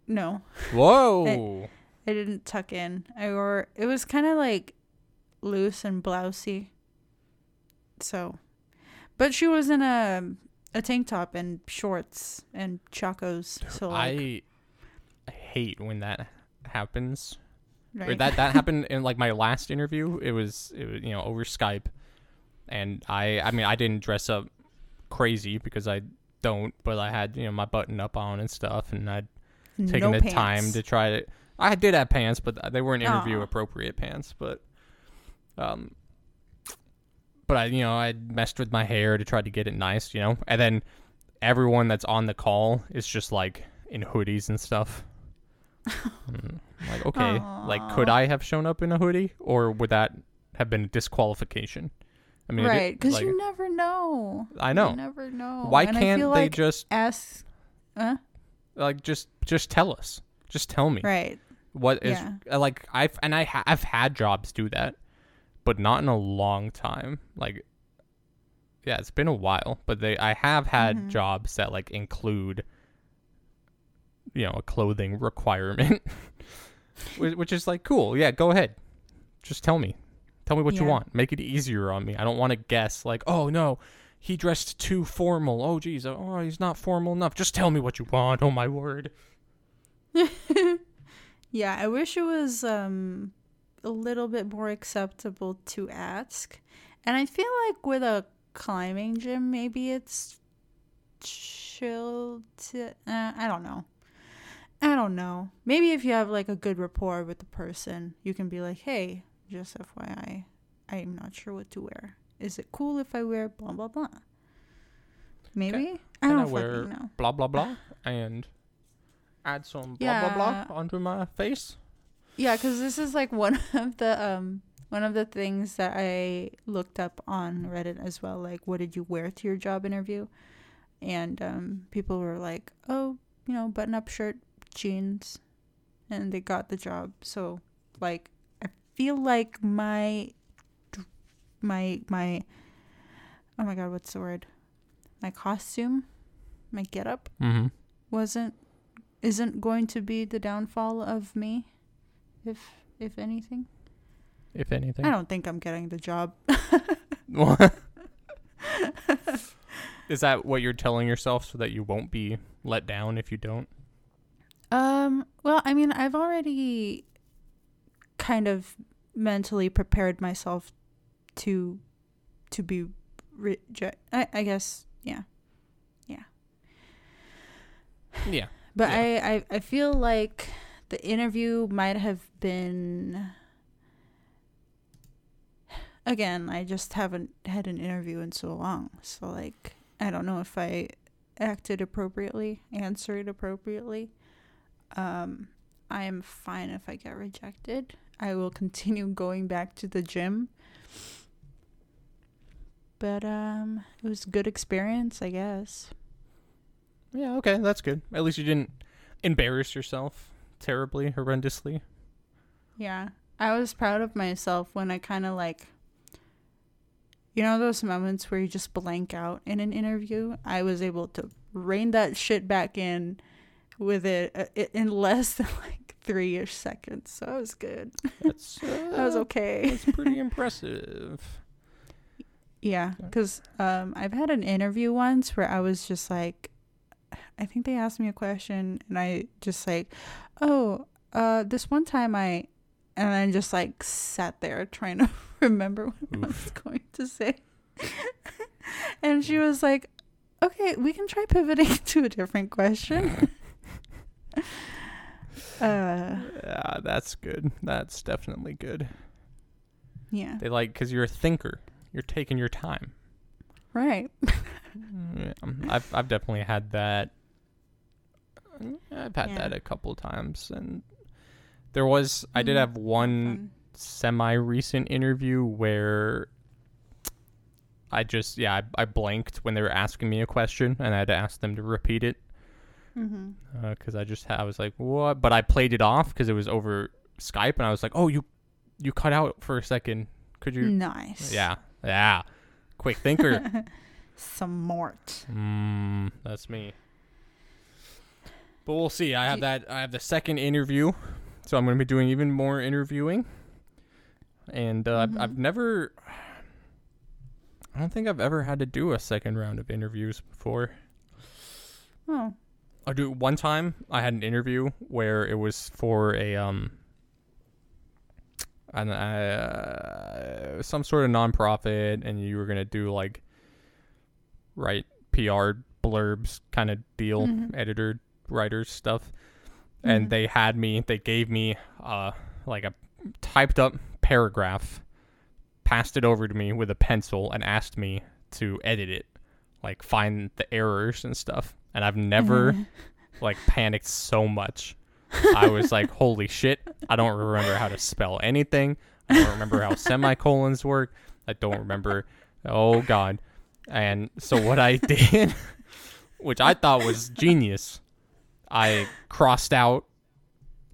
No. Whoa! I didn't tuck in. It was kind of loose and blousey. So. But she was in a tank top and shorts and chacos. So I hate when that happens. Right. Or that happened in my last interview. It was over Skype. And I didn't dress up crazy because I don't, but I had, my button up on and stuff, and I'd taken the time to try to. I did have pants, but they weren't interview appropriate pants. But I messed with my hair to try to get it nice, and then everyone that's on the call is just in hoodies and stuff. Okay, aww. Could I have shown up in a hoodie, or would that have been a disqualification? I mean, right, because you never know. I know. You never know. Why can't they just ask? Huh? Just tell us. Just tell me. Right. What is I've had jobs do that, but not in a long time. It's been a while. But I have had jobs that include, a clothing requirement, which is cool. Yeah, go ahead. Just tell me. Tell me what you want. Make it easier on me. I don't want to guess oh, no, he dressed too formal. Oh, geez. Oh, he's not formal enough. Just tell me what you want. Oh, my word. Yeah, I wish it was a little bit more acceptable to ask. And I feel with a climbing gym, maybe it's chill to... I don't know. Maybe if you have a good rapport with the person, you can be hey... Just FYI, I'm not sure what to wear. Is it cool if I wear blah, blah, blah? Maybe? I don't fucking know. Blah, blah, blah, and add some blah, blah, blah onto my face? Yeah, because this is one of the things that I looked up on Reddit as well. What did you wear to your job interview? And people were oh, button-up shirt, jeans, and they got the job. So, feel my oh my god, what's the word, my costume, my getup isn't going to be the downfall of me, if anything. I don't think I'm getting the job. What? Is that what you're telling yourself so that you won't be let down if you don't? Well, I mean, I've already kind of mentally prepared myself to be rejected. I guess, yeah. But yeah. I feel the interview might have been. Again, I just haven't had an interview in so long, so I don't know if I acted appropriately, answered appropriately. I am fine if I get rejected. I will continue going back to the gym. But it was a good experience, I guess. Yeah, okay, that's good. At least you didn't embarrass yourself terribly, horrendously. Yeah, I was proud of myself when I kind of those moments where you just blank out in an interview? I was able to rein that shit back in with it in less than 3-ish seconds, so that was good. That was okay. That's pretty impressive. Yeah, because I've had an interview once where I was just I think they asked me a question and I just oh, this one time I just like sat there trying to remember what I was going to say. And she was like, okay, we can try pivoting to a different question. Yeah, that's good. That's definitely good. Yeah. They like, because you're a thinker. You're taking your time. Right. Yeah, I've definitely had that. I've had that a couple times. And there was, I did have one semi-recent interview where I just, I blanked when they were asking me a question and I had to ask them to repeat it. Because I was like, what? But I played it off because it was over Skype and I was like, oh, you cut out for a second. Could you? Nice. Yeah. Quick thinker. Smart. That's me. But we'll see. I have the second interview, so I'm going to be doing even more interviewing. And I don't think I've ever had to do a second round of interviews before. Oh. One time I had an interview where it was for a some sort of nonprofit, and you were gonna do like write PR blurbs kind of deal, editor writers stuff, and they gave me like a typed up paragraph, passed it over to me with a pencil, and asked me to edit it, like find the errors and stuff. And I've never, like, panicked so much. I was like, holy shit, I don't remember how to spell anything. I don't remember how semicolons work. I don't remember. Oh, God. And so what I did, which I thought was genius, I crossed out,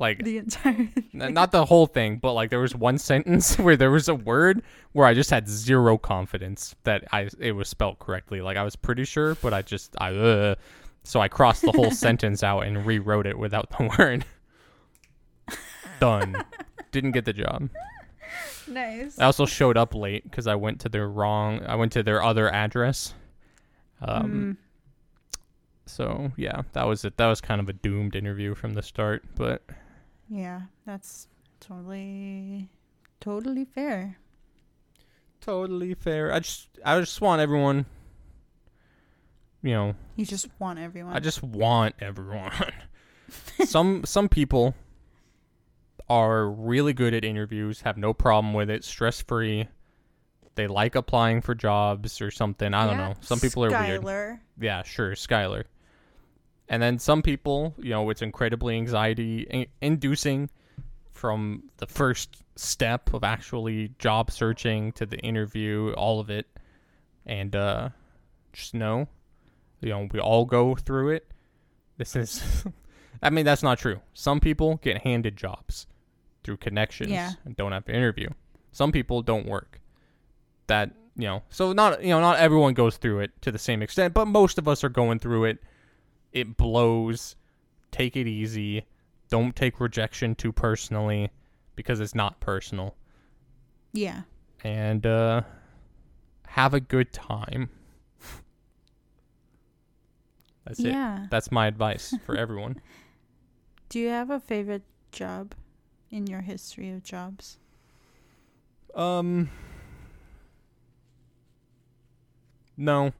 like, the entire thing. Not the whole thing, but, like, there was one sentence where there was a word where I just had zero confidence that it was spelled correctly. Like, I was pretty sure, but so I crossed the whole sentence out and rewrote it without the word. Done. Didn't get the job. Nice. I also showed up late because I went to their other address. So yeah, that was it. That was kind of a doomed interview from the start, but yeah, that's totally fair. Totally fair. I just want everyone. You just want everyone. I just want everyone. Some people are really good at interviews, have no problem with it, stress-free. They like applying for jobs or something. I don't know. Some people are weird. Yeah, sure, Skylar. And then some people, it's incredibly anxiety-inducing from the first step of actually job searching to the interview, all of it. And just know, we all go through it. This is, I mean, that's not true. Some people get handed jobs through connections and don't have to interview. Some people don't work. That, so not, not everyone goes through it to the same extent, but most of us are going through it. It blows. Take it easy. Don't take rejection too personally, because it's not personal. Yeah. And have a good time. That's it. That's my advice for everyone. Do you have a favorite job in your history of jobs? No.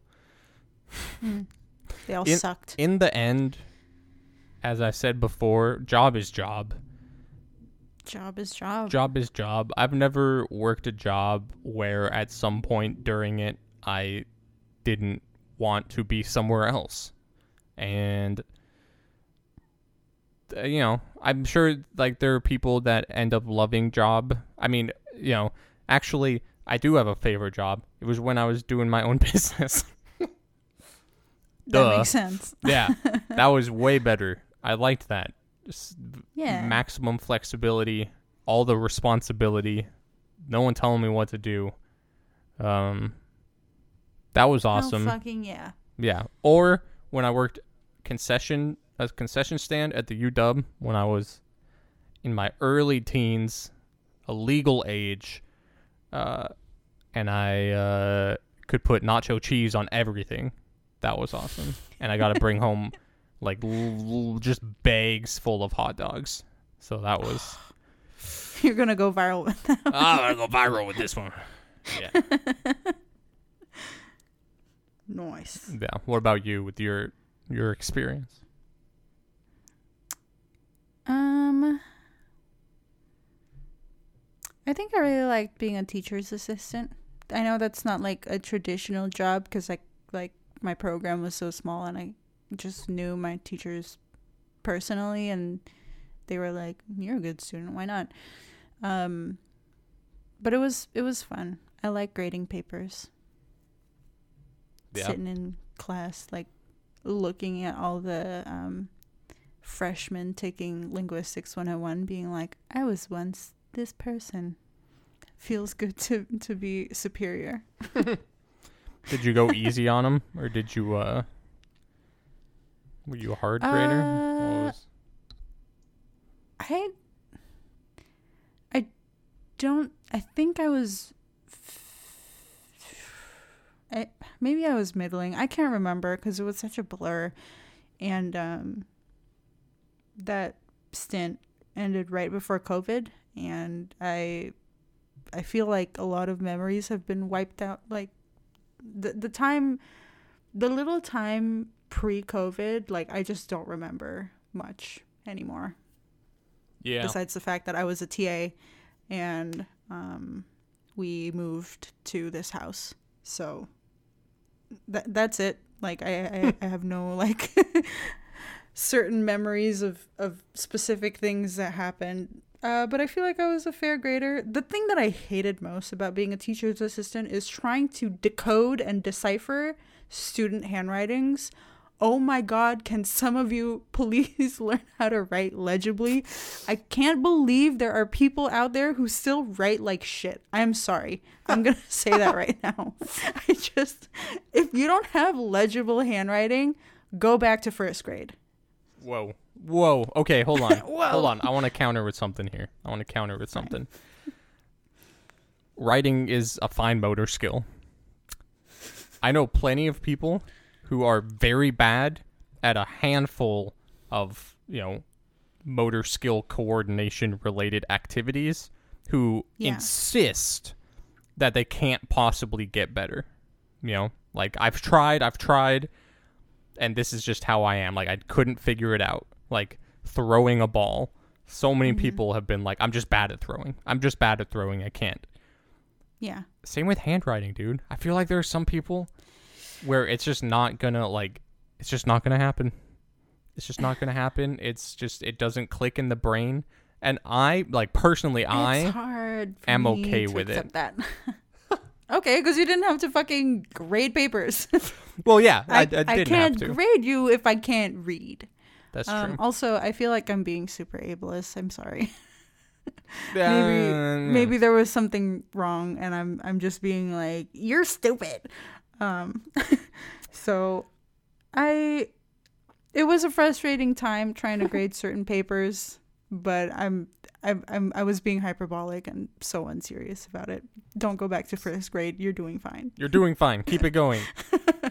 They all sucked. In the end, as I said before, job is job. Job is job. Job is job. I've never worked a job where at some point during it, I didn't want to be somewhere else. And, I'm sure, like, there are people that end up loving job. I mean, actually, I do have a favorite job. It was when I was doing my own business. That makes sense. Yeah, that was way better. I liked that. Just maximum flexibility, all the responsibility, no one telling me what to do. That was awesome. Oh, fucking yeah. Yeah. Or when I worked as a concession stand at the UW when I was in my early teens, a legal age, and I could put nacho cheese on everything. That was awesome. And I got to bring home, like, just bags full of hot dogs. So that was... You're going to go viral with that one. I'm going to go viral with this one. Yeah. Nice. Yeah. What about you with your experience? I think I really liked being a teacher's assistant. I know that's not like a traditional job because like my program was so small and I just knew my teachers personally and they were like, "You're a good student, why not?" But it was fun. I like grading papers. Yeah. Sitting in class, like looking at all the freshmen taking Linguistics 101, being like, "I was once this person." Feels good to be superior. Did you go easy on them, or did you? Were you a hard grader? I think I was... Maybe I was middling. I can't remember because it was such a blur. And that stint ended right before COVID. And I feel like a lot of memories have been wiped out. Like the little time pre-COVID, like I just don't remember much anymore. Yeah. Besides the fact that I was a TA and we moved to this house. So that's it. Like I have no like certain memories of specific things that happened. But I feel like I was a fair grader. The thing that I hated most about being a teacher's assistant is trying to decode and decipher student handwritings. Oh my God, can some of you please learn how to write legibly? I can't believe there are people out there who still write like shit. I'm sorry. I'm going to say that right now. If you don't have legible handwriting, go back to first grade. Whoa. Whoa. Okay, hold on. Hold on. I want to counter with something here. Writing is a fine motor skill. I know plenty of people who are very bad at a handful of, motor skill coordination related activities who insist that they can't possibly get better. Like I've tried and this is just how I am. Like I couldn't figure it out. Like throwing a ball. So many people have been like, I'm just bad at throwing. I can't. Yeah. Same with handwriting, dude. I feel like there are some people where it's just not gonna happen. It doesn't click in the brain. And I, like, personally, I am okay with it. Okay, because you didn't have to fucking grade papers. Well, yeah, I didn't have to. I can't grade you if I can't read. That's true. Also, I feel like I'm being super ableist. I'm sorry. Maybe there was something wrong, and I'm just being like, you're stupid. It was a frustrating time trying to grade certain papers, but I was being hyperbolic and so unserious about it. Don't go back to first grade. You're doing fine. Keep it going.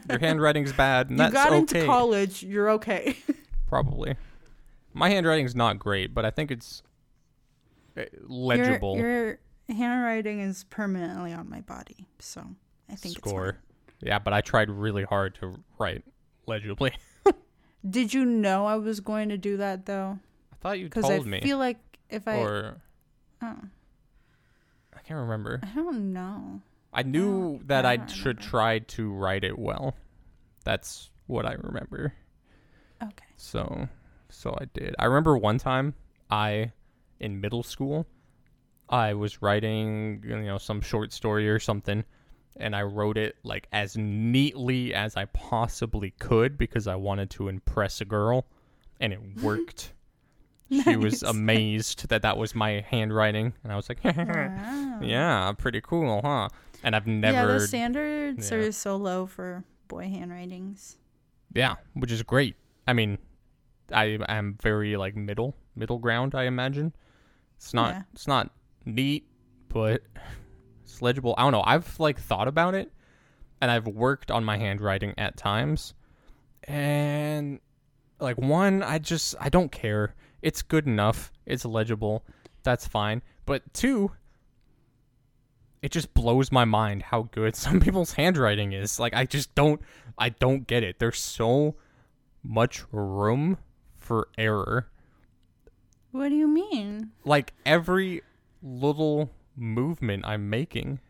Your handwriting's bad. And you got into college. You're okay. Probably. My handwriting's not great, but I think it's legible. Your handwriting is permanently on my body, so I think it's fine. Yeah, but I tried really hard to write legibly. Did you know I was going to do that, though? I thought you told me. Because I feel like I can't remember. I don't know. I knew that I should try to write it well. That's what I remember. Okay. So I did. I remember one time in middle school, I was writing, some short story or something. And I wrote it like as neatly as I possibly could because I wanted to impress a girl, and it worked. Nice. She was amazed that was my handwriting, and I was like, wow. Yeah, pretty cool, huh? And I've never... Yeah, the standards are so low for boy handwritings. Yeah, which is great. I mean, I am very like middle ground, I imagine. It's not neat, but... legible. I don't know. I've like thought about it, and I've worked on my handwriting at times, and like I don't care. It's good enough. It's legible. That's fine. But two, it just blows my mind how good some people's handwriting is. Like, I don't get it. There's so much room for error. What do you mean? Like, every little movement I'm making,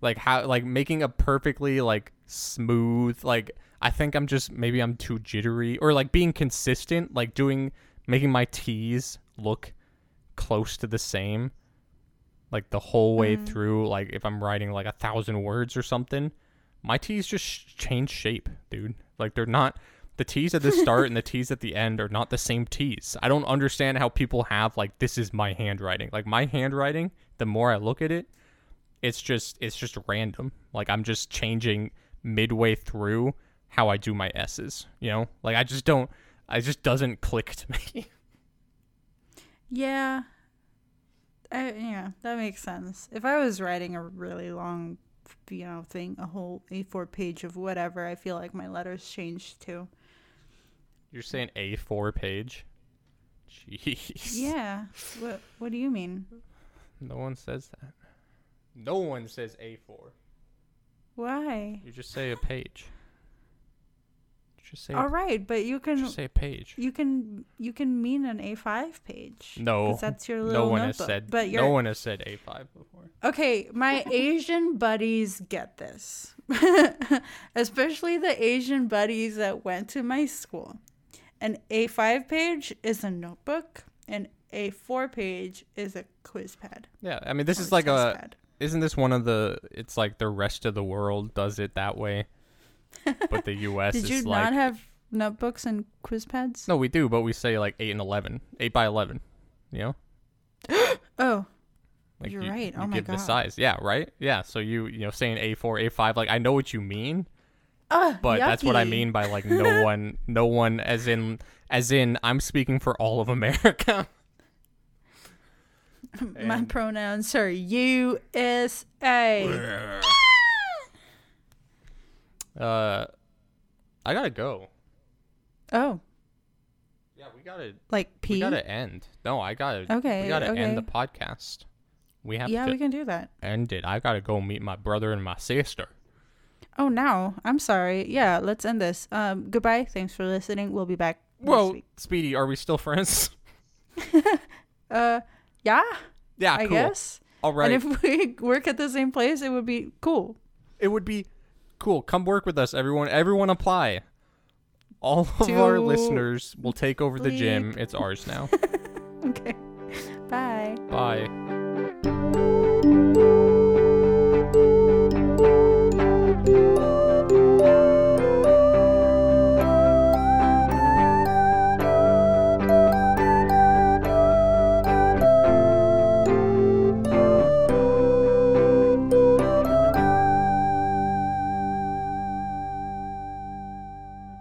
like how, like making a perfectly like smooth, like I think I'm just, maybe I'm too jittery, or like being consistent, like making my T's look close to the same, like the whole way through. Like if I'm writing like 1,000 words or something, my T's just change shape, dude. Like they're not, the T's at the start and the T's at the end are not the same T's. I don't understand how people have like, this is my handwriting. Like my handwriting, the more I look at it, it's just random. Like I'm just changing midway through how I do my S's, you know? Like it just doesn't click to me. Yeah. Yeah, that makes sense. If I was writing a really long, you know, thing, a whole A4 page of whatever, I feel like my letters change too. You're saying A4 page? Jeez. Yeah. What do you mean? No one says that. No one says A4. Why? You just say a page. Just say. All right, but you can just say a page. You can mean an A5 page. No, that's your little. No one notebook. Has said. But no one has said A5 before. Okay, my Asian buddies get this, especially the Asian buddies that went to my school. An A5 page is a notebook, and A4 page is a quiz pad. Yeah, I mean, this is like a. Pad. Isn't this one of the? It's like the rest of the world does it that way. But the U.S. Did you is not like, have notebooks and quiz pads? No, we do, but we say like 8 and 11, 8 by 11, you know. Oh, like you're right. Oh my give God. The size, yeah, right, yeah. So you know, saying A4, A5, like I know what you mean, but yucky. That's what I mean by like no one, as in I'm speaking for all of America. My pronouns are USA. I gotta go. Oh. Yeah, we gotta like pee. We gotta end. No, I gotta. Okay. We gotta end the podcast. We have. Yeah, we can do that. End it. I gotta go meet my brother and my sister. Oh no! I'm sorry. Yeah, let's end this. Goodbye. Thanks for listening. We'll be back. Whoa, Speedy, are we still friends? Yeah. Yeah. Cool. I guess. All right. And if we work at the same place, it would be cool. It would be. Cool. Come work with us, everyone. Everyone apply. All of our listeners will take over the gym. It's ours now. Okay. Bye. Bye.